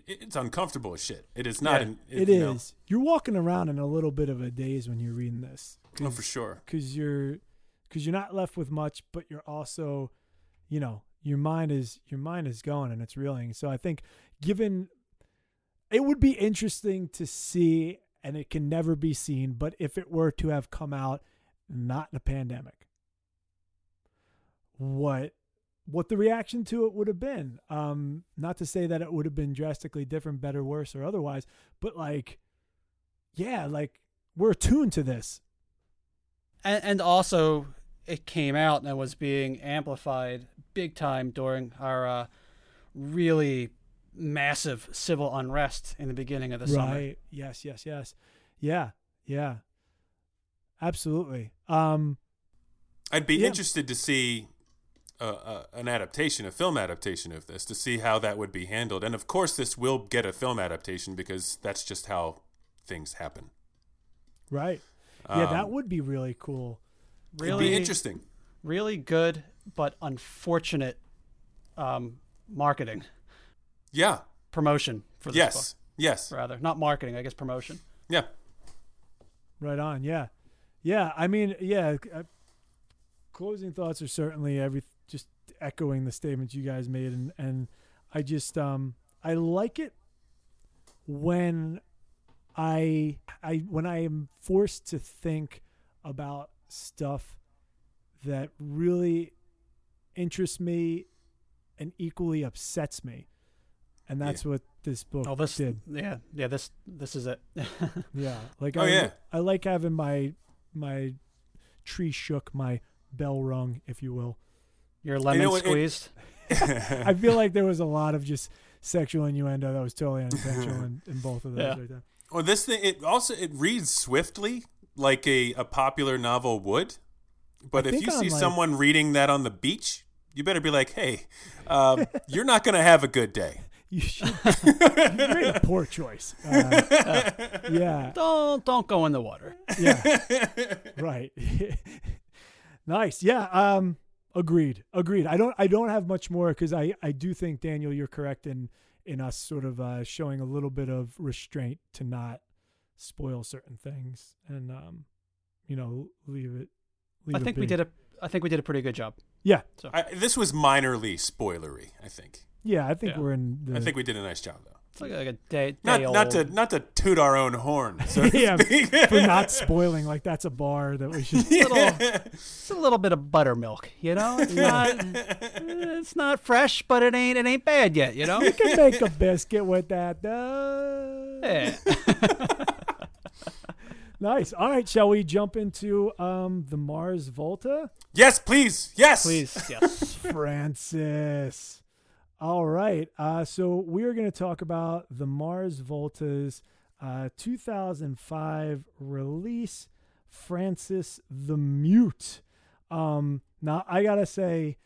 it's uncomfortable as shit. It is not. Yeah, it is. You're walking around in a little bit of a daze when you're reading this. Oh, for sure. Because you're not left with much, but you're also, you know, your mind is going and it's reeling. So I think it would be interesting to see, and it can never be seen, but if it were to have come out not in a pandemic, what the reaction to it would have been. Not to say that it would have been drastically different, better, worse, or otherwise, but like, yeah, like we're attuned to this. And also it came out and it was being amplified big time during our really massive civil unrest in the beginning of the summer. Right. Yes. Yeah. Absolutely. I'd be interested to see a film adaptation of this, to see how that would be handled. And of course this will get a film adaptation, because that's just how things happen. Right. Yeah, that would be really cool. Really it'd be interesting. Really good, but unfortunate marketing. Yeah. Promotion for this book. Yes. Rather. Not marketing, I guess promotion. Yeah. Right on, yeah. Yeah, I mean, yeah. Closing thoughts are certainly just echoing the statements you guys made. And I just, I like it when I am forced to think about stuff that really interests me and equally upsets me. And that's what this book did. Yeah, this is it. Yeah. Like I like having my tree shook, my bell rung, if you will. Your lemon squeezed. I feel like there was a lot of just sexual innuendo that was totally unintentional in both of those right there. Well, this thing, it reads swiftly like a popular novel would, but if you see someone reading that on the beach, you better be like, hey, you're not going to have a good day. You should. You made a poor choice. Yeah. Don't go in the water. Yeah. Right. Nice. Yeah. Agreed. I don't have much more, because I do think, Daniel, you're correct in us sort of showing a little bit of restraint to not spoil certain things, and you know, leave it. I think we did a pretty good job. Yeah. So this was minorly spoilery, I think. Yeah, I think we're in. I think we did a nice job though. It's like a day old. Not to toot our own horn. So yeah, for not spoiling, like that's a bar that we should. It's a little bit of buttermilk, you know. It's not fresh, but it ain't bad yet, you know. You can make a biscuit with that, though. Yeah. Nice. All right, shall we jump into the Mars Volta? Yes, please. Yes, please. Yes, Frances. All right, so we're going to talk about the Mars Volta's 2005 release, Frances the Mute. Now, I got to say,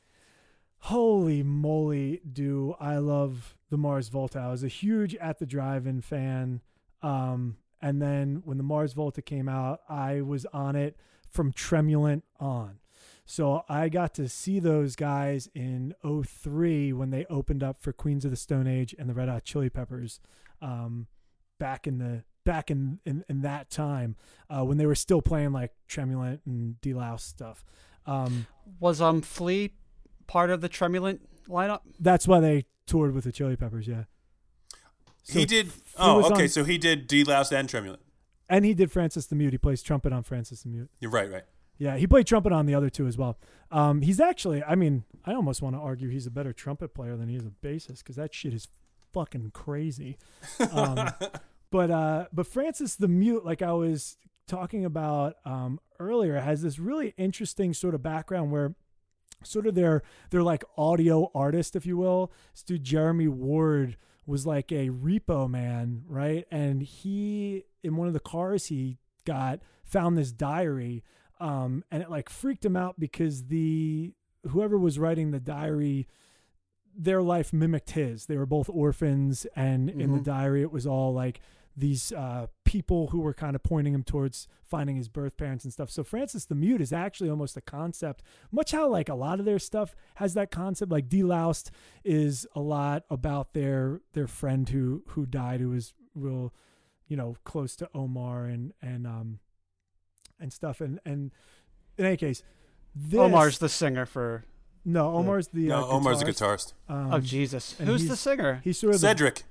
holy moly, do I love the Mars Volta. I was a huge At The Drive-In fan, and then when the Mars Volta came out, I was on it from Tremulant on. So I got to see those guys in 2003 when they opened up for Queens of the Stone Age and the Red Hot Chili Peppers back in the back in that time when they were still playing like Tremulant and Delouse stuff. Was Flea part of the Tremulant lineup? That's why they toured with the Chili Peppers. Yeah. So he did. Oh, okay. So he did Delouse and Tremulant. And he did Frances the Mute. He plays trumpet on Frances the Mute. You're right. Yeah, he played trumpet on the other two as well. He's actually, I mean, I almost want to argue he's a better trumpet player than he is a bassist because that shit is fucking crazy. But Frances the Mute, like I was talking about earlier, has this really interesting sort of background where sort of their like audio artist, if you will, dude Jeremy Ward was like a repo man, right? And he, in one of the cars he got, found this diary. And it like freaked him out because whoever was writing the diary, their life mimicked his. They were both orphans, and in the diary it was all like these people who were kind of pointing him towards finding his birth parents and stuff. So Frances the Mute is actually almost a concept, much how like a lot of their stuff has that concept. Like Deloused is a lot about their friend who died, who was real, close to Omar and stuff. And in any case, Omar's the singer for... No, Omar's the guitarist. Omar's the guitarist. Jesus. Who's the singer? He's sort of Cedric.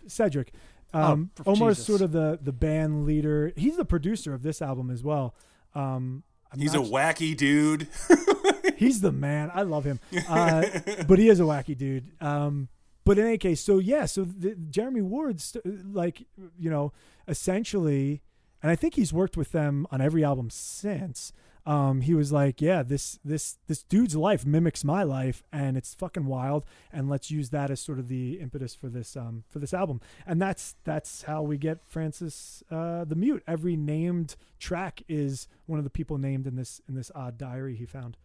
Omar's Jesus. Sort of the band leader. He's the producer of this album as well. He's a wacky dude. He's the man. I love him. But he is a wacky dude. But in any case, so yeah, so Jeremy Ward's essentially... And I think he's worked with them on every album since. He was like, yeah, this dude's life mimics my life, and it's fucking wild. And let's use that as sort of the impetus for this album. And that's how we get Frances the Mute. Every named track is one of the people named in this odd diary he found.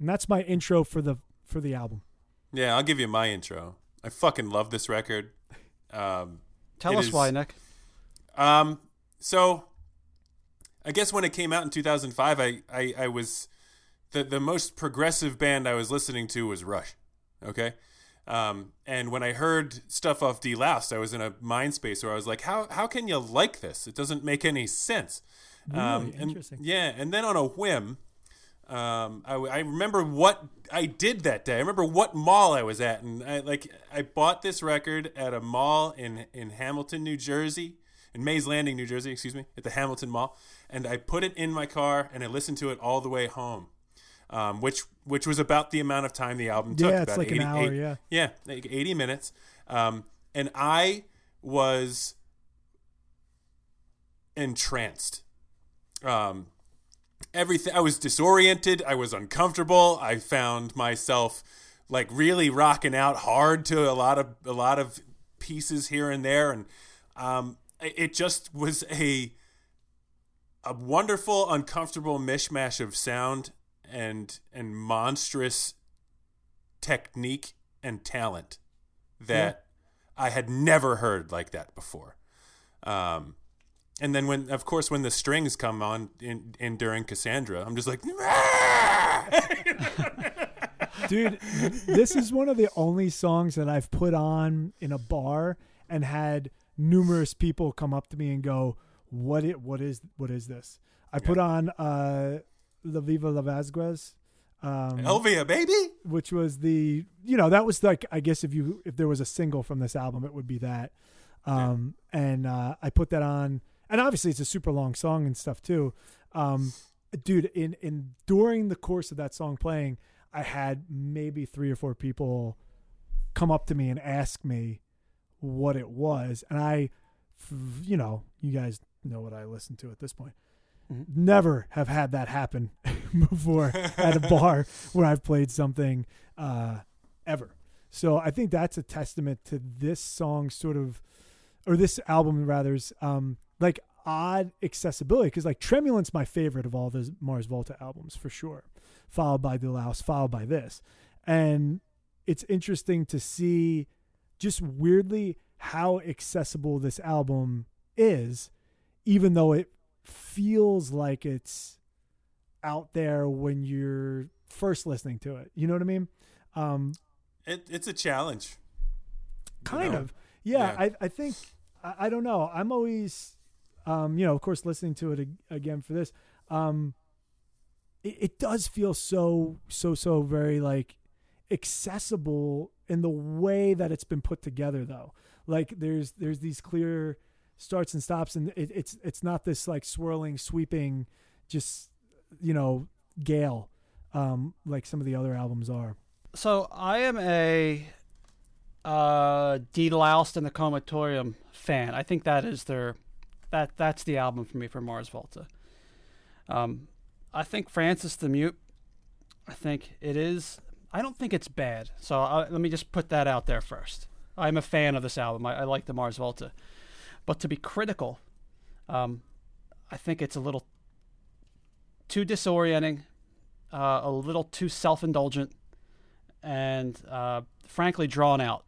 And that's my intro for the album. Yeah, I'll give you my intro. I fucking love this record. Tell us why, Nick. So I guess when it came out in 2005, I was the most progressive band I was listening to was Rush. Okay. And when I heard stuff off Deloused, I was in a mind space where I was like, how can you like this? It doesn't make any sense. Interesting. And then on a whim, I remember what I did that day. I remember what mall I was at. And I bought this record at a mall in Hamilton, New Jersey. In Mays Landing, New Jersey, at the Hamilton Mall. And I put it in my car, and I listened to it all the way home, which was about the amount of time the album took. Yeah, it's about like 80, an hour, 80, yeah. Yeah, like 80 minutes. And I was entranced. Everything. I was disoriented. I was uncomfortable. I found myself like really rocking out hard to a lot of pieces here and there. And, it just was a wonderful, uncomfortable mishmash of sound and monstrous technique and talent that I had never heard like that before. And then when the strings come on in during Cassandra, I'm just like, dude, this is one of the only songs that I've put on in a bar and had numerous people come up to me and go, what is this? I put on La Viva La Vasquez, Elvia baby, which was the that was like, I guess if there was a single from this album, it would be that. And I put that on, and obviously it's a super long song and stuff too. Dude, in during the course of that song playing, I had maybe 3 or 4 people come up to me and ask me what it was, and I you guys know what I listen to at this point. Never have had that happen before at a bar where I've played something ever. So I think that's a testament to this song sort of, or this album rather's like odd accessibility, because like Tremulant's my favorite of all the Mars Volta albums for sure, followed by Deloused, followed by this. And it's interesting to see just weirdly how accessible this album is, even though it feels like it's out there when you're first listening to it. You know what I mean? It's a challenge. Kind of. Yeah, I think I don't know. I'm always, of course, listening to it again for this. It does feel so very like accessible in the way that it's been put together, though. Like there's these clear starts and stops, and it's not this like swirling, sweeping, just gale, like some of the other albums are. So I am a De-Loused and the Comatorium fan. I think that is that's the album for me for Mars Volta. I think Frances the Mute, I think it is. I don't think it's bad. So let me just put that out there first. I'm a fan of this album. I like the Mars Volta, but to be critical, I think it's a little too disorienting, a little too self-indulgent, and frankly drawn out.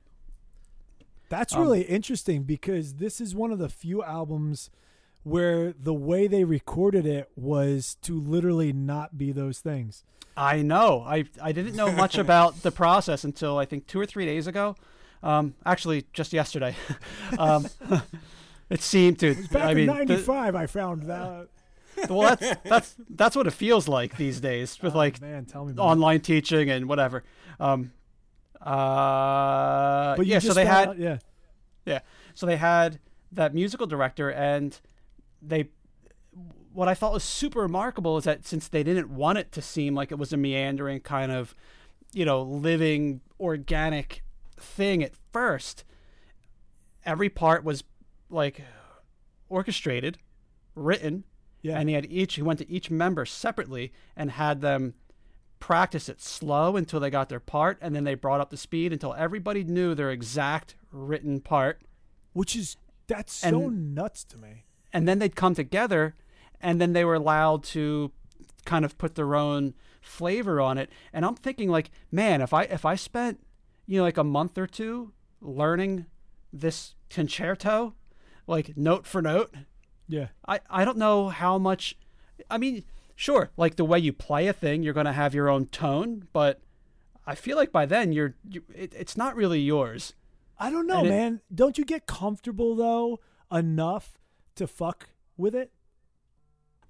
That's really interesting, because this is one of the few albums where the way they recorded it was to literally not be those things. I know. I didn't know much about the process until I think 2 or 3 days ago. Actually, just yesterday. It seemed to. It was back in 95, I found that. Well, that's what it feels like these days with tell me about online teaching and whatever. But yeah, so they had out, yeah. So they had that musical director, and what I thought was super remarkable is that since they didn't want it to seem like it was a meandering kind of, living organic thing at first, every part was like orchestrated, written. Yeah. And he went to each member separately and had them practice it slow until they got their part, and then they brought up the speed until everybody knew their exact written part. That's so nuts to me. And then they'd come together, and then they were allowed to kind of put their own flavor on it. And I'm thinking, like, man, if I spent like a month or two learning this concerto, like note for note. Yeah. I don't know how much. I mean, sure, like the way you play a thing, you're going to have your own tone, but I feel like by then it's not really yours. I don't know, man. Don't you get comfortable though enough to fuck with it?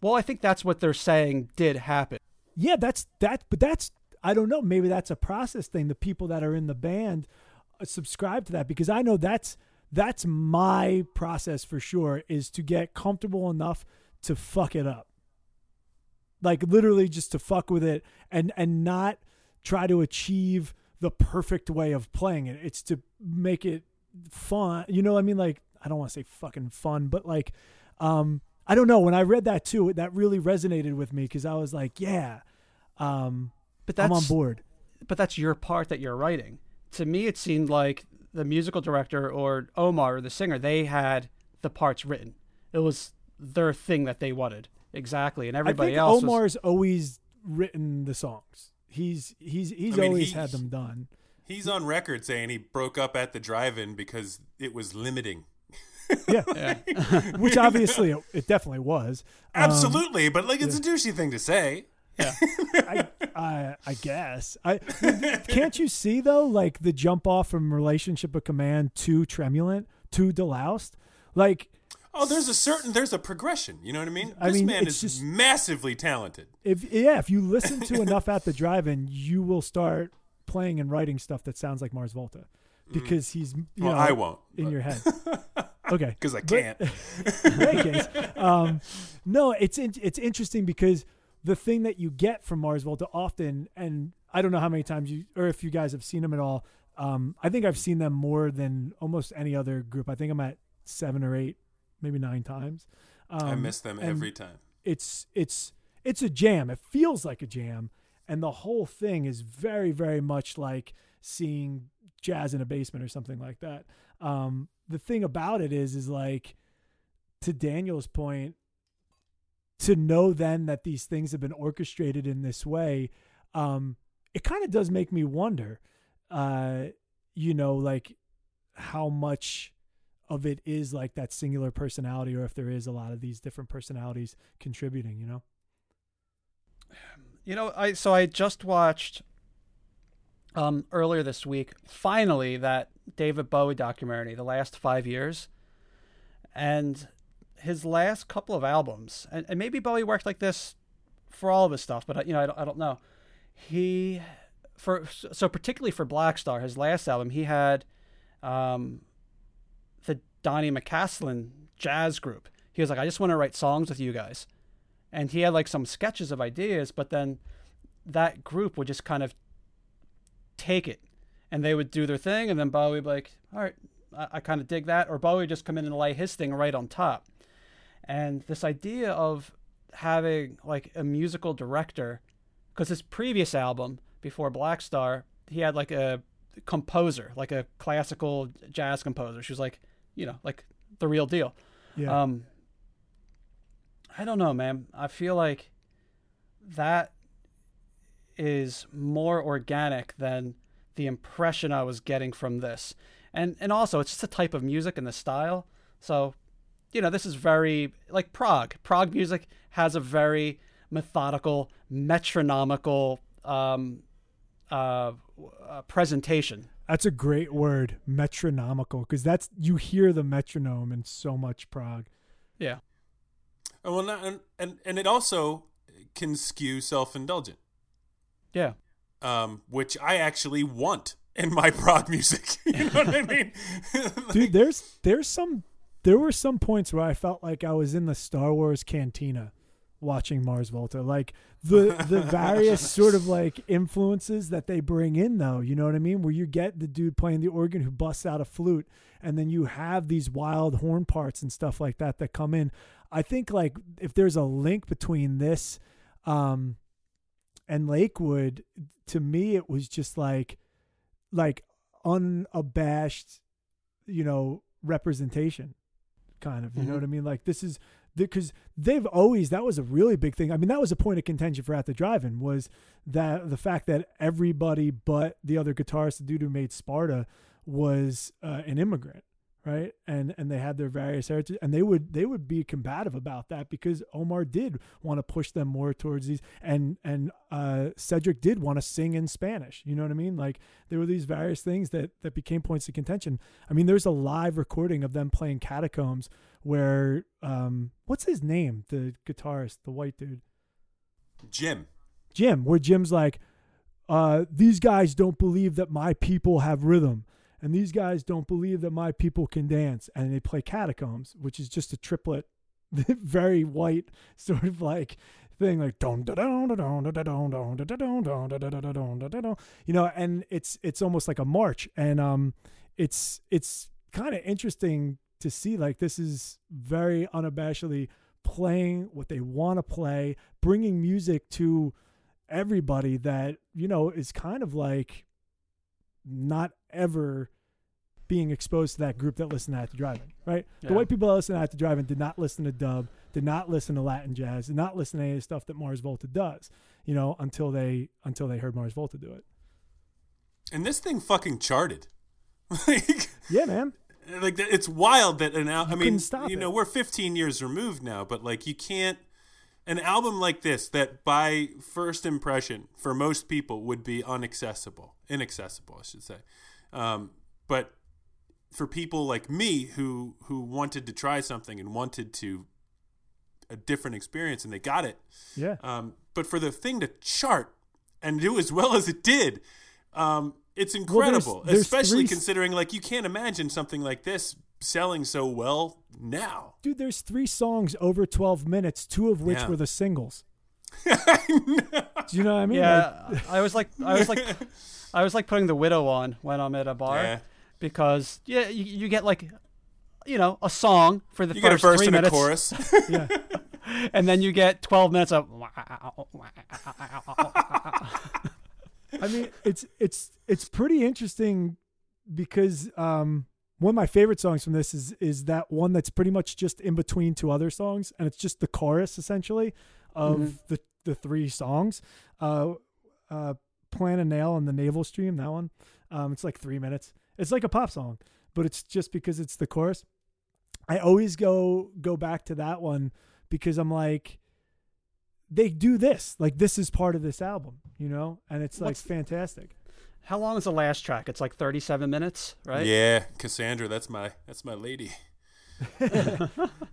Well, I think that's what they're saying did happen. Yeah, but I don't know. Maybe that's a process thing. The people that are in the band subscribe to that, because I know that's my process for sure, is to get comfortable enough to fuck it up. Like literally just to fuck with it and not try to achieve the perfect way of playing it. It's to make it fun. You know what I mean? Like, I don't want to say fucking fun, but like, I don't know. When I read that too, that really resonated with me, because I was like, yeah, but I'm on board. But that's your part that you're writing. To me, it seemed like the musical director or Omar or the singer, they had the parts written. It was their thing that they wanted. Exactly. And everybody else. Omar's always written the songs. He's had them done. He's on record saying he broke up at the drive-in because it was limiting. Yeah. Which obviously it definitely was. Absolutely. But like, it's a douchey thing to say. Yeah, I guess. Can't you see though, like the jump off from Relationship of Command to Tremulant to De-Loused? Like, there's a progression. You know what I mean? Man is just massively talented. If you listen to enough at the drive-in, you will start playing and writing stuff that sounds like Mars Volta, because he's I won't in your head. Okay, because I can't. In that case, no, it's interesting because. The thing that you get from Mars Volta often, and I don't know how many times or if you guys have seen them at all. I think I've seen them more than almost any other group. I think I'm at 7 or 8, maybe 9 times. I miss them every time. It's a jam. It feels like a jam. And the whole thing is very, very much like seeing jazz in a basement or something like that. The thing about it is like, to Daniel's point, to know then that these things have been orchestrated in this way, it kind of does make me wonder, like how much of it is like that singular personality, or if there is a lot of these different personalities contributing, So I just watched earlier this week, finally, that David Bowie documentary, The Last 5 Years. And his last couple of albums, and maybe Bowie worked like this for all of his stuff, but I don't know. Particularly for Black Star, his last album, he had the Donnie McCaslin jazz group. He was like, I just want to write songs with you guys. And he had like some sketches of ideas, but then that group would just kind of take it and they would do their thing. And then Bowie would be like, all right, I kind of dig that. Or Bowie would just come in and lay his thing right on top. And this idea of having like a musical director, because his previous album before Black Star, he had like a composer, like a classical jazz composer. She was like, like the real deal. Yeah. I don't know, man. I feel like that is more organic than the impression I was getting from this. And also, it's just the type of music and the style. So, this is very, like, prog. Prog music has a very methodical, metronomical presentation. That's a great word, metronomical, because that's, you hear the metronome in so much prog. Yeah. And it also can skew self-indulgent. Yeah. Which I actually want in my prog music. You know what I mean? Dude, there were some points where I felt like I was in the Star Wars cantina watching Mars Volta. Like the various sort of like influences that they bring in, though, you know what I mean? Where you get the dude playing the organ who busts out a flute, and then you have these wild horn parts and stuff like that come in. I think like if there's a link between this and Lakewood, to me it was just like unabashed, representation kind of, you mm-hmm. know what I mean? Like this is because they've always, that was a really big thing. I mean, that was a point of contention for At The Drive-In, was that the fact that everybody but the other guitarist, the dude who made Sparta, was an immigrant. Right. And they had their various heritage, and they would be combative about that, because Omar did want to push them more towards these, and Cedric did want to sing in Spanish. You know what I mean? Like there were these various things that became points of contention. I mean, there's a live recording of them playing Catacombs where, what's his name? The guitarist, the white dude, Jim, where Jim's like, these guys don't believe that my people have rhythm. And these guys don't believe that my people can dance. And they play Catacombs, which is just a triplet, very white sort of like thing, like don da don da don da don da don da don da don. And it's almost like a march. And it's kind of interesting to see, like this is very unabashedly playing what they want to play, bringing music to everybody that is kind of like not ever being exposed to that group that listened to At The Drive-In, right? Yeah. The white people that listened to At The Drive-In did not listen to dub, did not listen to Latin jazz, did not listen to any of the stuff that Mars Volta does, until they heard Mars Volta do it. And this thing fucking charted. Yeah, man. Like it's wild that we're 15 years removed now, but like you can't, an album like this that by first impression for most people would be inaccessible, I should say. But for people like me who wanted to try something and wanted to a different experience, and they got it. Yeah. But for the thing to chart and do as well as it did, it's incredible, especially considering like you can't imagine something like this selling so well now. Dude, there's 3 songs over 12 minutes, 2 of which were the singles. I know. Do you know what I mean? Yeah, like, I was like putting The Widow on when I'm at a bar, because you get like a song for the you first get a verse 3 and minutes, a chorus. Yeah. And then you get 12 minutes of I mean, it's pretty interesting, because one of my favorite songs from this is that one that's pretty much just in between 2 other songs, and it's just the chorus essentially of mm-hmm. the 3 songs. Plant a Nail on the Naval Stream, that one. It's like 3 minutes. It's like a pop song, but it's just because it's the chorus. I always go back to that one, because I'm like, they do this. Like this is part of this album, and it's like fantastic. How long is the last track? It's like 37 minutes, right? Yeah, Cassandra, that's my lady.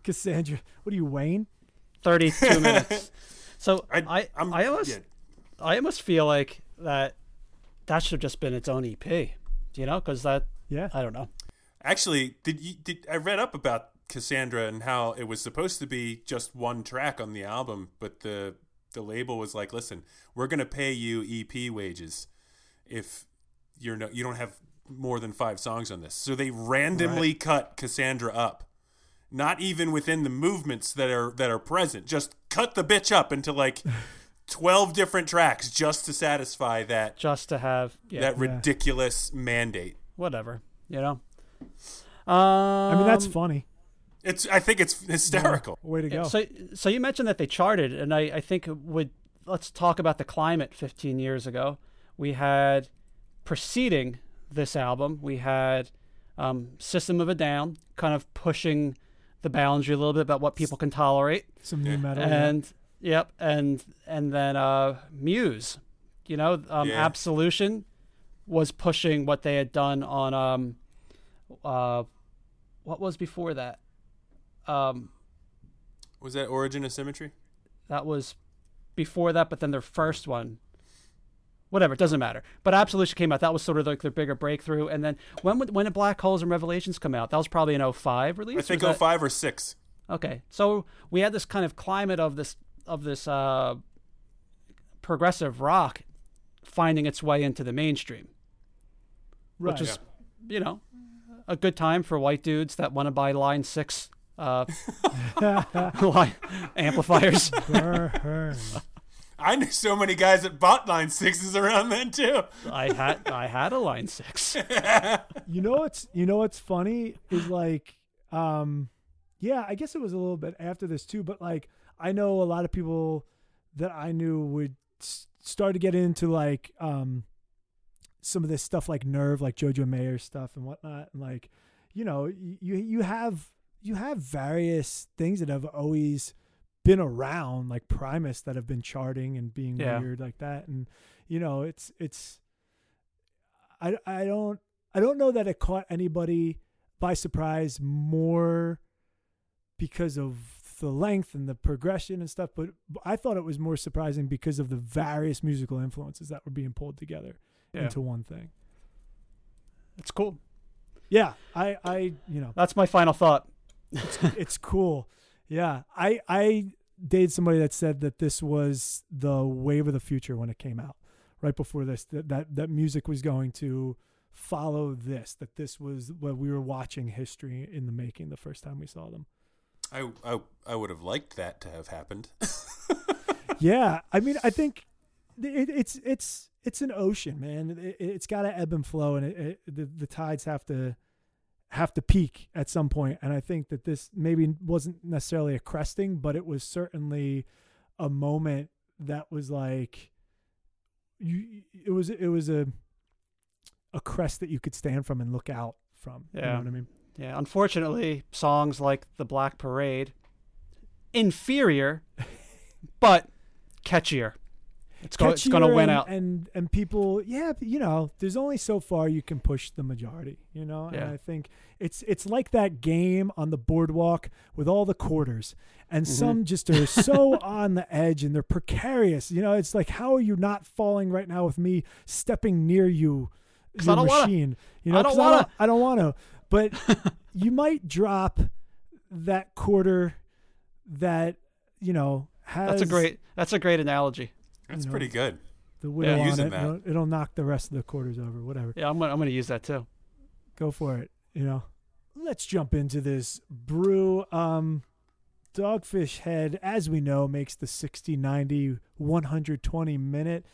Cassandra, what are you weighing? 32 minutes. So I almost feel like that should have just been its own EP, you know, because that, yeah, I don't know. Actually, I read up about Cassandra and how it was supposed to be just one track on the album, but the label was like, listen, we're going to pay you EP wages if you don't have more than 5 songs on this. So they randomly cut Cassandra up. Not even within the movements that are present. Just cut the bitch up into like 12 different tracks just to satisfy that. Just to have that ridiculous mandate. Whatever, you know. I mean, that's funny. I think it's hysterical. Yeah. Way to go. So you mentioned that they charted, and I think let's talk about the climate 15 years ago. We had, preceding this album, we had System of a Down kind of pushing the boundary a little bit about what people can tolerate. Some new metal. And then Muse, you know, Absolution was pushing what they had done on what was before that? Was that Origin of Symmetry? That was before that, but then their first one. Whatever, it doesn't matter. But Absolution came out. That was sort of like their bigger breakthrough. And then when did Black Holes and Revelations come out? That was probably an 05 release? I think 05 or 6. Okay. So we had this kind of climate of this progressive rock finding its way into the mainstream. Right. Which is, you know, a good time for white dudes that want to buy Line 6 amplifiers. I knew so many guys that bought Line 6s around then too. I had a Line 6. You know what's funny is like, I guess it was a little bit after this too, but like I know a lot of people that I knew would start to get into like some of this stuff like Nerve, like Jojo Mayer stuff and whatnot, and like, you know, you have various things that have always been around, like Primus, that have been charting and being weird like that. And, you know, it's I don't know that it caught anybody by surprise more because of the length and the progression and stuff, but I thought it was more surprising because of the various musical influences that were being pulled together into one thing. It's cool. Yeah. I you know, that's my final thought. It's cool. Yeah, I dated somebody that said that this was the wave of the future when it came out. Right before this, that music was going to follow this. That this was what we were watching history in the making the first time we saw them. I would have liked that to have happened. Yeah, I mean, I think it's an ocean, man. It's got to ebb and flow, and the tides have to peak at some point. And I think that this maybe wasn't necessarily a cresting, but it was certainly a moment that was like, it was a crest that you could stand from and look out from. Yeah. You know what I mean? Yeah. Unfortunately, songs like The Black Parade, inferior, but catchier. It's going to win out. And people, you know, there's only so far you can push the majority, you know? Yeah. And I think it's like that game on the boardwalk with all the quarters. And some just are so on the edge and they're precarious. You know, it's like, how are you not falling right now with me stepping near you, your machine? You know, I don't want to. But you might drop that quarter that, you know, has... That's a great analogy. That's pretty good. The wheel on it, that. It'll knock the rest of the quarters over, whatever. Yeah, I'm gonna use that too. Go for it, you know. Let's jump into this brew. Dogfish Head, as we know, makes the 60, 90, 120 minute.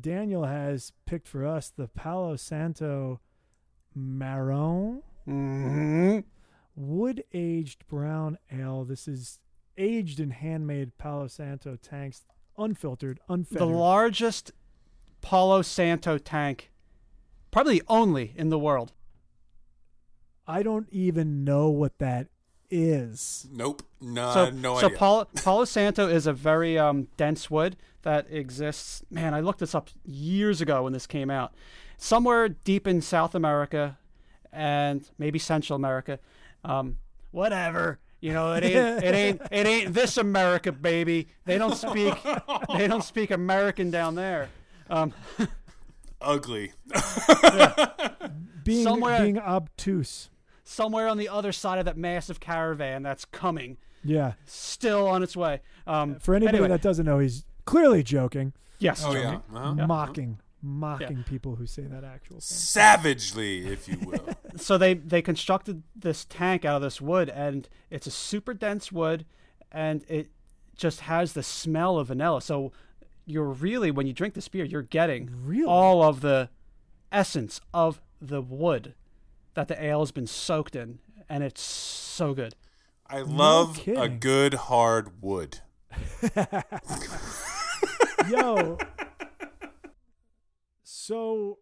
Daniel has picked for us the Palo Santo Marron. Mm-hmm. Wood-aged brown ale. This is aged in handmade Palo Santo tanks. Unfiltered, unfettered. The largest Palo Santo tank, probably only in the world. I don't even know what that is. Nope, no idea. So Palo Santo is a very dense wood that exists. Man, I looked this up years ago when this came out. Somewhere deep in South America and maybe Central America, whatever. You know, it ain't this America, baby. They don't speak American down there. Ugly. Yeah. Being obtuse. Somewhere on the other side of that massive caravan that's coming. Yeah. Still on its way. For anybody that doesn't know, he's clearly joking. Yes. Oh, joking. Yeah. Uh-huh. Mocking people who say that actual thing. Savagely, if you will. So they constructed this tank out of this wood, and it's a super dense wood, and it just has the smell of vanilla. So you're really, when you drink this beer, you're getting all of the essence of the wood that the ale has been soaked in, and it's so good. I love a good hard wood. Yo. So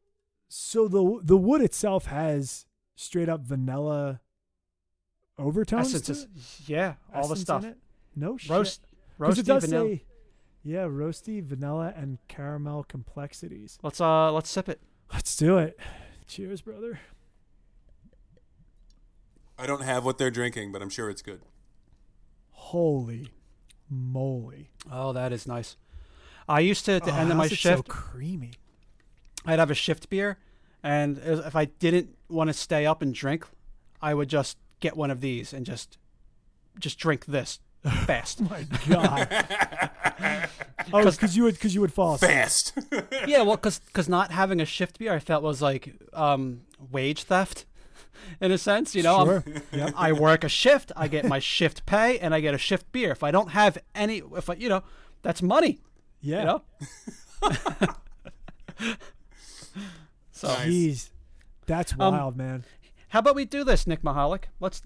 the wood itself has straight up vanilla overtones. Essences, yeah, all the stuff. No shit. Roasty vanilla. Say, yeah, roasty vanilla and caramel complexities. Let's sip it. Let's do it. Cheers, brother. I don't have what they're drinking, but I'm sure it's good. Holy moly! Oh, that is nice. I used to at the end of my shift. So creamy. I'd have a shift beer, and if I didn't want to stay up and drink, I would just get one of these and just drink this fast. Oh my God. Oh, because you would fall asleep. Fast. Yeah, well, because not having a shift beer, I felt was like wage theft, in a sense. You know, sure. Yep. I work a shift, I get my shift pay, and I get a shift beer. If I don't have any, that's money. Yeah. You know? So, jeez, that's wild, man. How about we do this, Nick Mihalik? Let's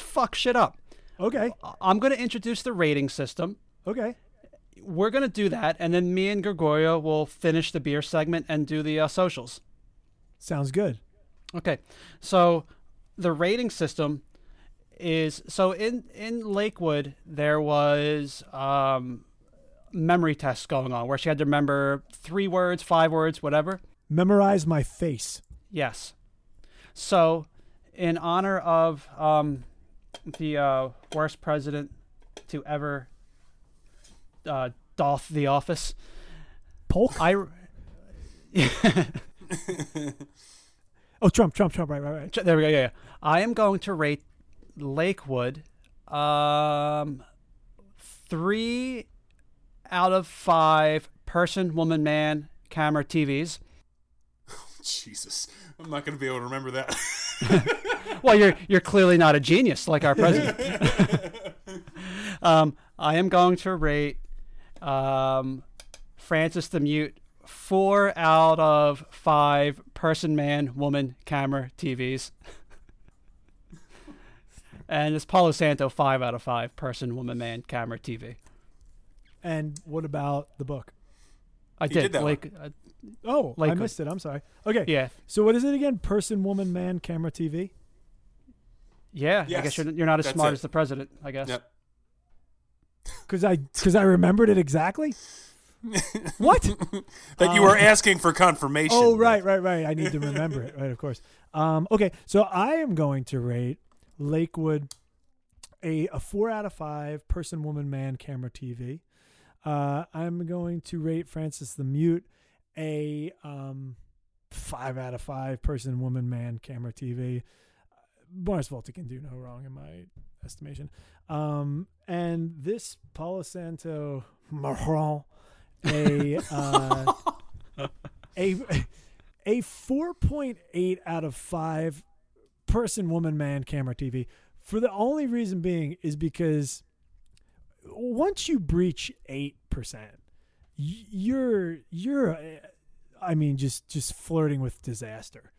fuck shit up. Okay. I'm going to introduce the rating system. Okay. We're going to do that, and then me and Gregorio will finish the beer segment and do the socials. Sounds good. Okay. So the rating system is in Lakewood there was memory tests going on where she had to remember 3 words, 5 words, whatever. Memorize my face. Yes. So, in honor of the worst president to ever doff the office, Polk. Oh, Trump. Right. There we go. Yeah. I am going to rate Lakewood 3 out of 5 person, woman, man, camera, TVs. Jesus, I'm not going to be able to remember that. Well, you're clearly not a genius like our president. I am going to rate Frances the Mute 4 out of 5 person, man, woman, camera, TVs. And it's Palo Santo 5 out of 5 person, woman, man, camera, TV. And what about the book? I did that one. Oh, Lakewood. I missed it. I'm sorry. Okay. Yeah. So what is it again? Person, woman, man, camera, TV? Yeah. Yes. I guess you're not as That's smart it. As the president, I guess. Yep. Because I remembered it exactly? What? That you were asking for confirmation. Oh, right. I need to remember it. Right, of course. Okay. So I am going to rate Lakewood a 4 out of 5 person, woman, man, camera, TV. I'm going to rate Frances the Mute a 5 out of 5 person, woman, man, camera, TV. Mars Volta can do no wrong in my estimation. And this Palo Santo Marron, a 4.8 out of 5 person, woman, man, camera, TV. For the only reason being is because once you breach 8%, you're just flirting with disaster.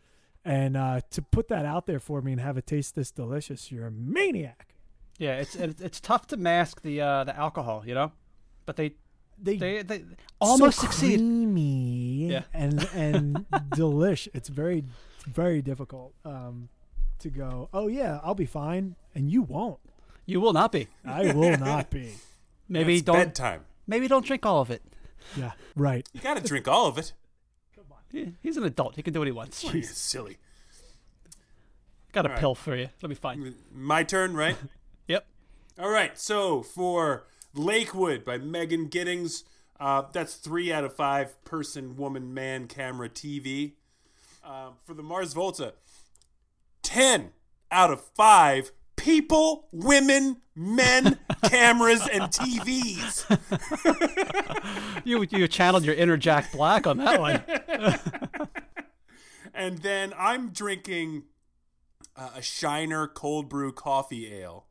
And to put that out there for me and have it taste this delicious, you're a maniac. Yeah, it's tough to mask the alcohol, you know, but they almost so succeed. Creamy, yeah. and delish. It's very, very difficult to go, oh yeah, I'll be fine, and you won't. You will not be. I will not be. Maybe don't. Bedtime. Maybe don't drink all of it. Yeah, right. You got to drink all of it. Come on. He's an adult. He can do what he wants. Jeez. Silly. Got a pill for you. It'll be fine. My turn, right? Yep. All right. So for Lakewood by Megan Giddings, that's 3 out of 5 person, woman, man, camera, TV. For the Mars Volta, 10 out of 5 people, women, men, cameras, and TVs. You channeled your inner Jack Black on that one. And then I'm drinking a Shiner cold brew coffee ale.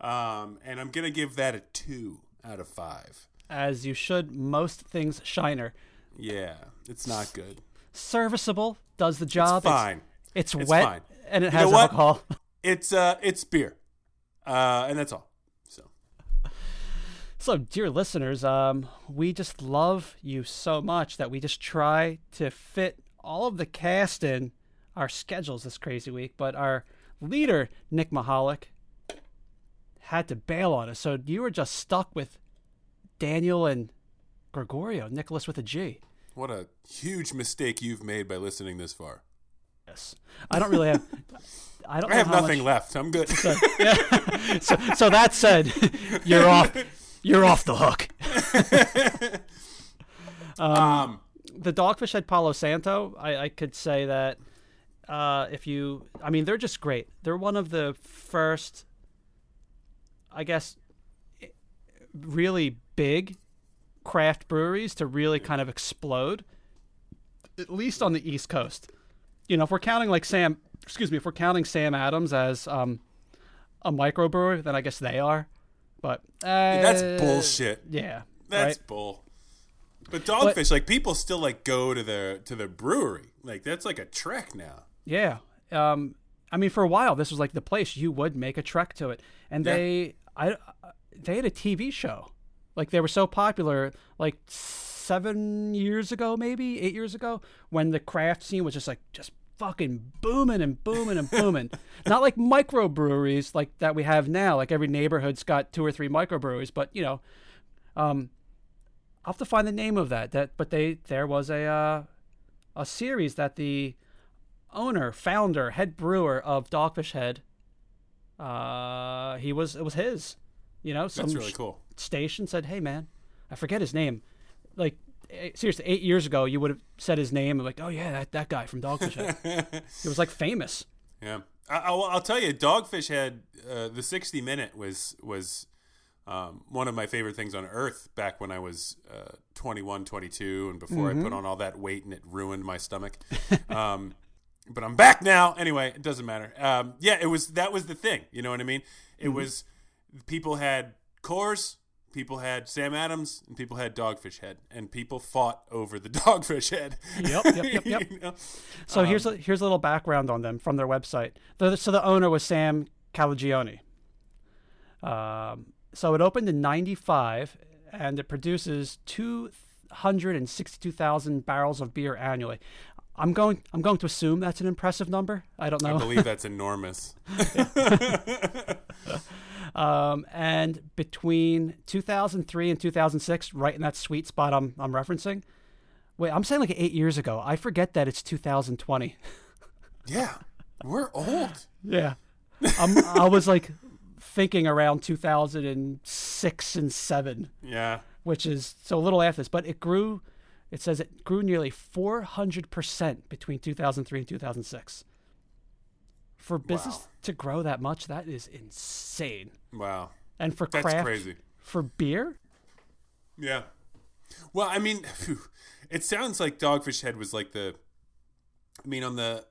And I'm going to give that a 2 out of 5. As you should. Most things Shiner. Yeah, it's not good. Serviceable. Does the job. It's fine. It's wet. Fine. And it has alcohol. It's beer. And that's all. So, dear listeners, we just love you so much that we just try to fit all of the cast in our schedules this crazy week, but our leader, Nick Mihalik, had to bail on us. So you were just stuck with Daniel and Gregorio, Nicholas with a G. What a huge mistake you've made by listening this far. Yes. I don't really have... I have nothing left. I'm good. So that said, you're off the hook. The Dogfish Head Palo Santo, I could say that if you... I mean, they're just great. They're one of the first, I guess, really big craft breweries to really kind of explode, at least on the East Coast. You know, if we're counting like Sam Adams as a microbrewer, then I guess they are. But that's bullshit. Yeah, that's right? Bull. But Dogfish, like people still like go to their brewery. Like that's like a trek now. Yeah. I mean, for a while, this was like the place you would make a trek to it, and they had a TV show. Like they were so popular, like 7 years ago, maybe 8 years ago, when the craft scene was just fucking booming and booming and booming. Not like microbreweries like that we have now. Like every neighborhood's got 2 or 3 microbreweries, but you know, I'll have to find the name of that. There was a series that the owner, founder, head brewer of Dogfish Head, it was his. You know, some that's really cool. Station said, "Hey man, I forget his name." Like seriously, 8 years ago, you would have said his name and like, "Oh yeah, that guy from Dogfish Head." It was like famous. Yeah, I'll tell you, Dogfish Head, the 60 Minute was. One of my favorite things on earth back when I was 21, 22, and before I put on all that weight and it ruined my stomach. But I'm back now. Anyway, it doesn't matter. That was the thing. You know what I mean? It was people had Coors, people had Sam Adams, and people had Dogfish Head, and people fought over the Dogfish Head. Yep. You know? So here's a little background on them from their website. So the owner was Sam Calagione. So it opened in 1995, and it produces 262,000 barrels of beer annually. I'm going to assume that's an impressive number. I don't know. I believe that's enormous. And between 2003 and 2006, right in that sweet spot I'm referencing. Wait, I'm saying like 8 years ago. I forget that it's 2020. Yeah, we're old. Yeah, I was like. Thinking around 2006 and 2007, yeah, which is so little after this, but it says it grew nearly 400% between 2003 and 2006. For business to grow that much, that is insane. Wow. And for craft, that's crazy. For beer, yeah. Well, I mean, it sounds like Dogfish Head was like the. I mean, on the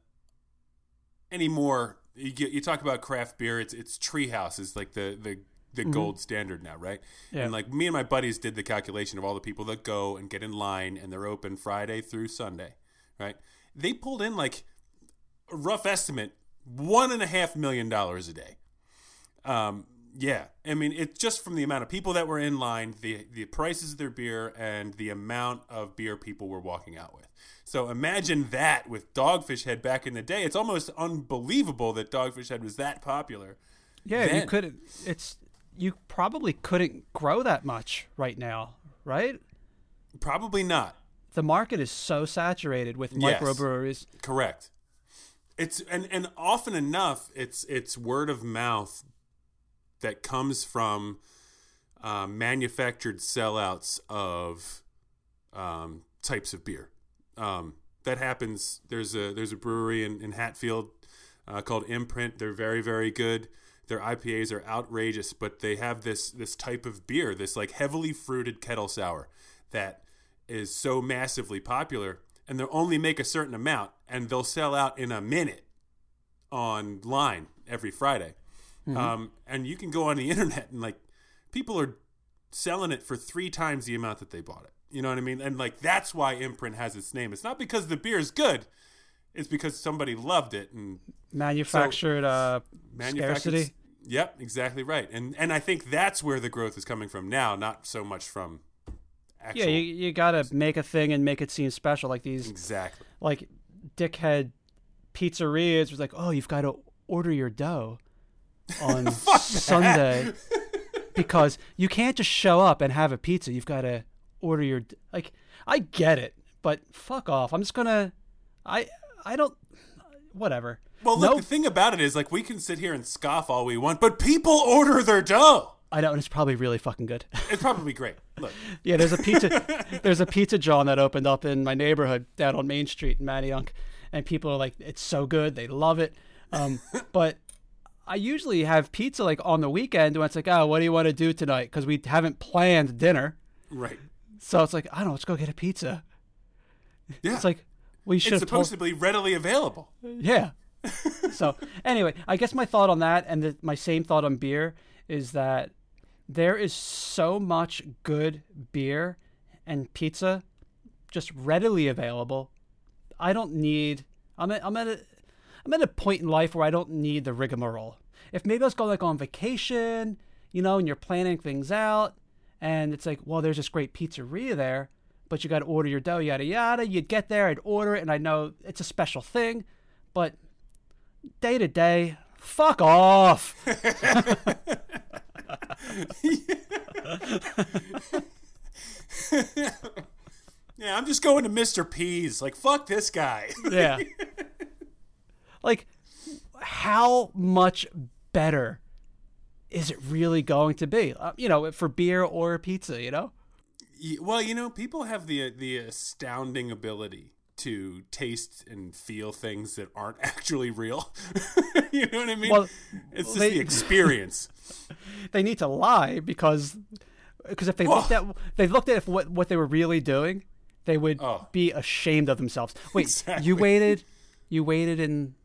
anymore. You talk about craft beer, it's Treehouse is like the gold standard now, right? Yeah. And like me and my buddies did the calculation of all the people that go and get in line, and they're open Friday through Sunday, right? They pulled in like a rough estimate, $1.5 million a day. Yeah, I mean it's just from the amount of people that were in line, the prices of their beer, and the amount of beer people were walking out with. So imagine that with Dogfish Head back in the day. It's almost unbelievable that Dogfish Head was that popular. Yeah, then. You probably couldn't grow that much right now, right? Probably not. The market is so saturated with microbreweries. Correct. It's and often enough, it's word of mouth that comes from manufactured sellouts of types of beer. That happens. There's a brewery in Hatfield called Imprint. They're very, very good. Their IPAs are outrageous, but they have this type of beer, this like heavily fruited kettle sour that is so massively popular, and they'll only make a certain amount, and they'll sell out in a minute online every Friday. Mm-hmm. And you can go on the internet and like people are selling it for 3 times the amount that they bought it. You know what I mean? And like, that's why Imprint has its name. It's not because the beer is good. It's because somebody loved it and manufactured scarcity. Yep, exactly right. And I think that's where the growth is coming from now, not so much from actual. Yeah, you gotta make a thing and make it seem special, like these exactly like dickhead pizzerias was like, oh, you've got to order your dough on Sunday because you can't just show up and have a pizza. You've got to order your like. I get it, but fuck off. I'm just gonna. I don't, whatever. Well, look, the thing about it is, like, we can sit here and scoff all we want, but people order their dough. I know, and it's probably really fucking good. It's probably great. Look. Yeah, there's a pizza John that opened up in my neighborhood down on Main Street in Manayunk, and people are like, it's so good, they love it. But I usually have pizza, like, on the weekend when it's like, oh, what do you want to do tonight? Because we haven't planned dinner. Right. So it's like, I don't know, let's go get a pizza. Yeah. It's like... It's supposed to be readily available. Yeah. So anyway, I guess my thought on that and my same thought on beer is that there is so much good beer and pizza just readily available. I don't need. I'm at a point in life where I don't need the rigmarole. If maybe I was going like on vacation, you know, and you're planning things out, and it's like, well, there's this great pizzeria there. But you got to order your dough, yada, yada. You'd get there, I'd order it, and I know it's a special thing. But day to day, fuck off. Yeah, I'm just going to Mr. P's. Like, fuck this guy. Yeah. Like, how much better is it really going to be? You know, for beer or pizza, you know? Well, you know, people have the astounding ability to taste and feel things that aren't actually real. You know what I mean? Well, it's just the experience. They need to lie because if they looked at what they were really doing, they would be ashamed of themselves. Wait, exactly. You waited in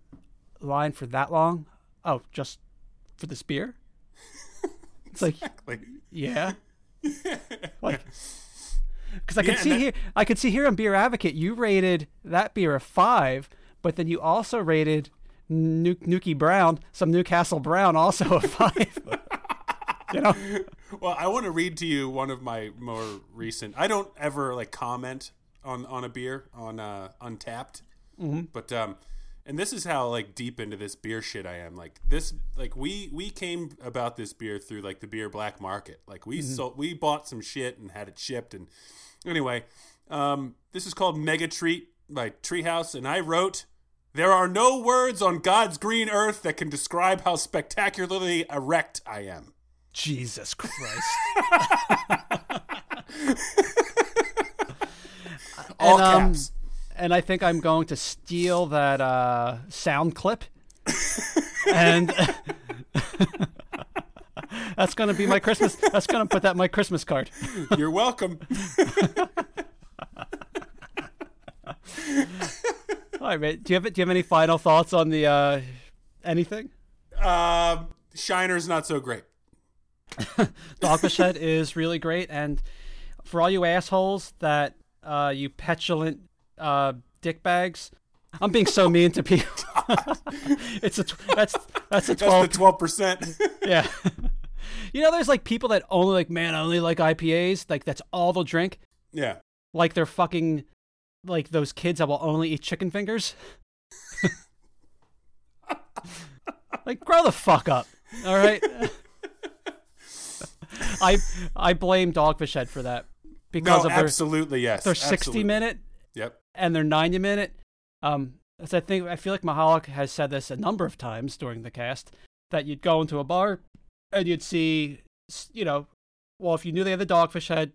line for that long? Oh, just for this beer? It's exactly. Like, yeah. Like, because I could see here on Beer Advocate, you rated that beer a 5, but then you also rated Newcastle Brown also a 5. You know. Well, I want to read to you one of my more recent. I don't ever like comment on a beer on Untappd, mm-hmm. But and this is how like deep into this beer shit I am. Like this, like we came about this beer through like the beer black market. Like we mm-hmm. We bought some shit and had it shipped. And anyway, this is called Mega Treat by Treehouse, and I wrote, "There are no words on God's green earth that can describe how spectacularly erect I am." Jesus Christ! All caps. And I think I'm going to steal that sound clip. And that's going to be my Christmas. That's going to put that in my Christmas card. You're welcome. All right, mate. Do you have any final thoughts on the anything? Shiner's not so great. Dogfish Head is really great. And for all you assholes that you petulant... dick bags. I'm being so mean to people. It's that's a 12. That's the 12%. Yeah. You know, there's like people that only like, man, I only like IPAs. Like that's all they'll drink. Yeah. Like they're fucking like those kids that will only eat chicken fingers. Like grow the fuck up. All right. I blame Dogfish Head for that because of their 60 minute. Yep. And they're 90 minute. As I feel like Mihalik has said this a number of times during the cast, that you'd go into a bar and you'd see, you know, well, if you knew they had the Dogfish Head,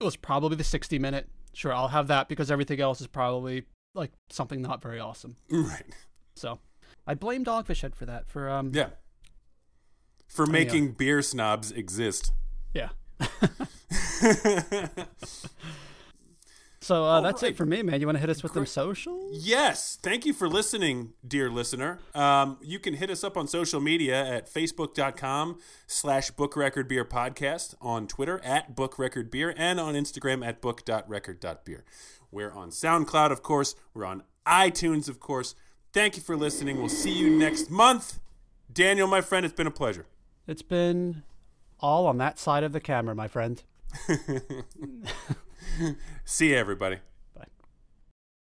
it was probably the 60-minute. Sure, I'll have that because everything else is probably like something not very awesome. Right. So I blame Dogfish Head for that. For yeah. For making beer snobs exist. Yeah. So that's right. It for me, man. You want to hit us with them socials? Yes. Thank you for listening, dear listener. You can hit us up on social media at facebook.com/bookrecordbeerpodcast, on Twitter @bookrecordbeer, and on Instagram @book.record.beer. We're on SoundCloud, of course. We're on iTunes, of course. Thank you for listening. We'll see you next month. Daniel, my friend, it's been a pleasure. It's been all on that side of the camera, my friend. See you, everybody.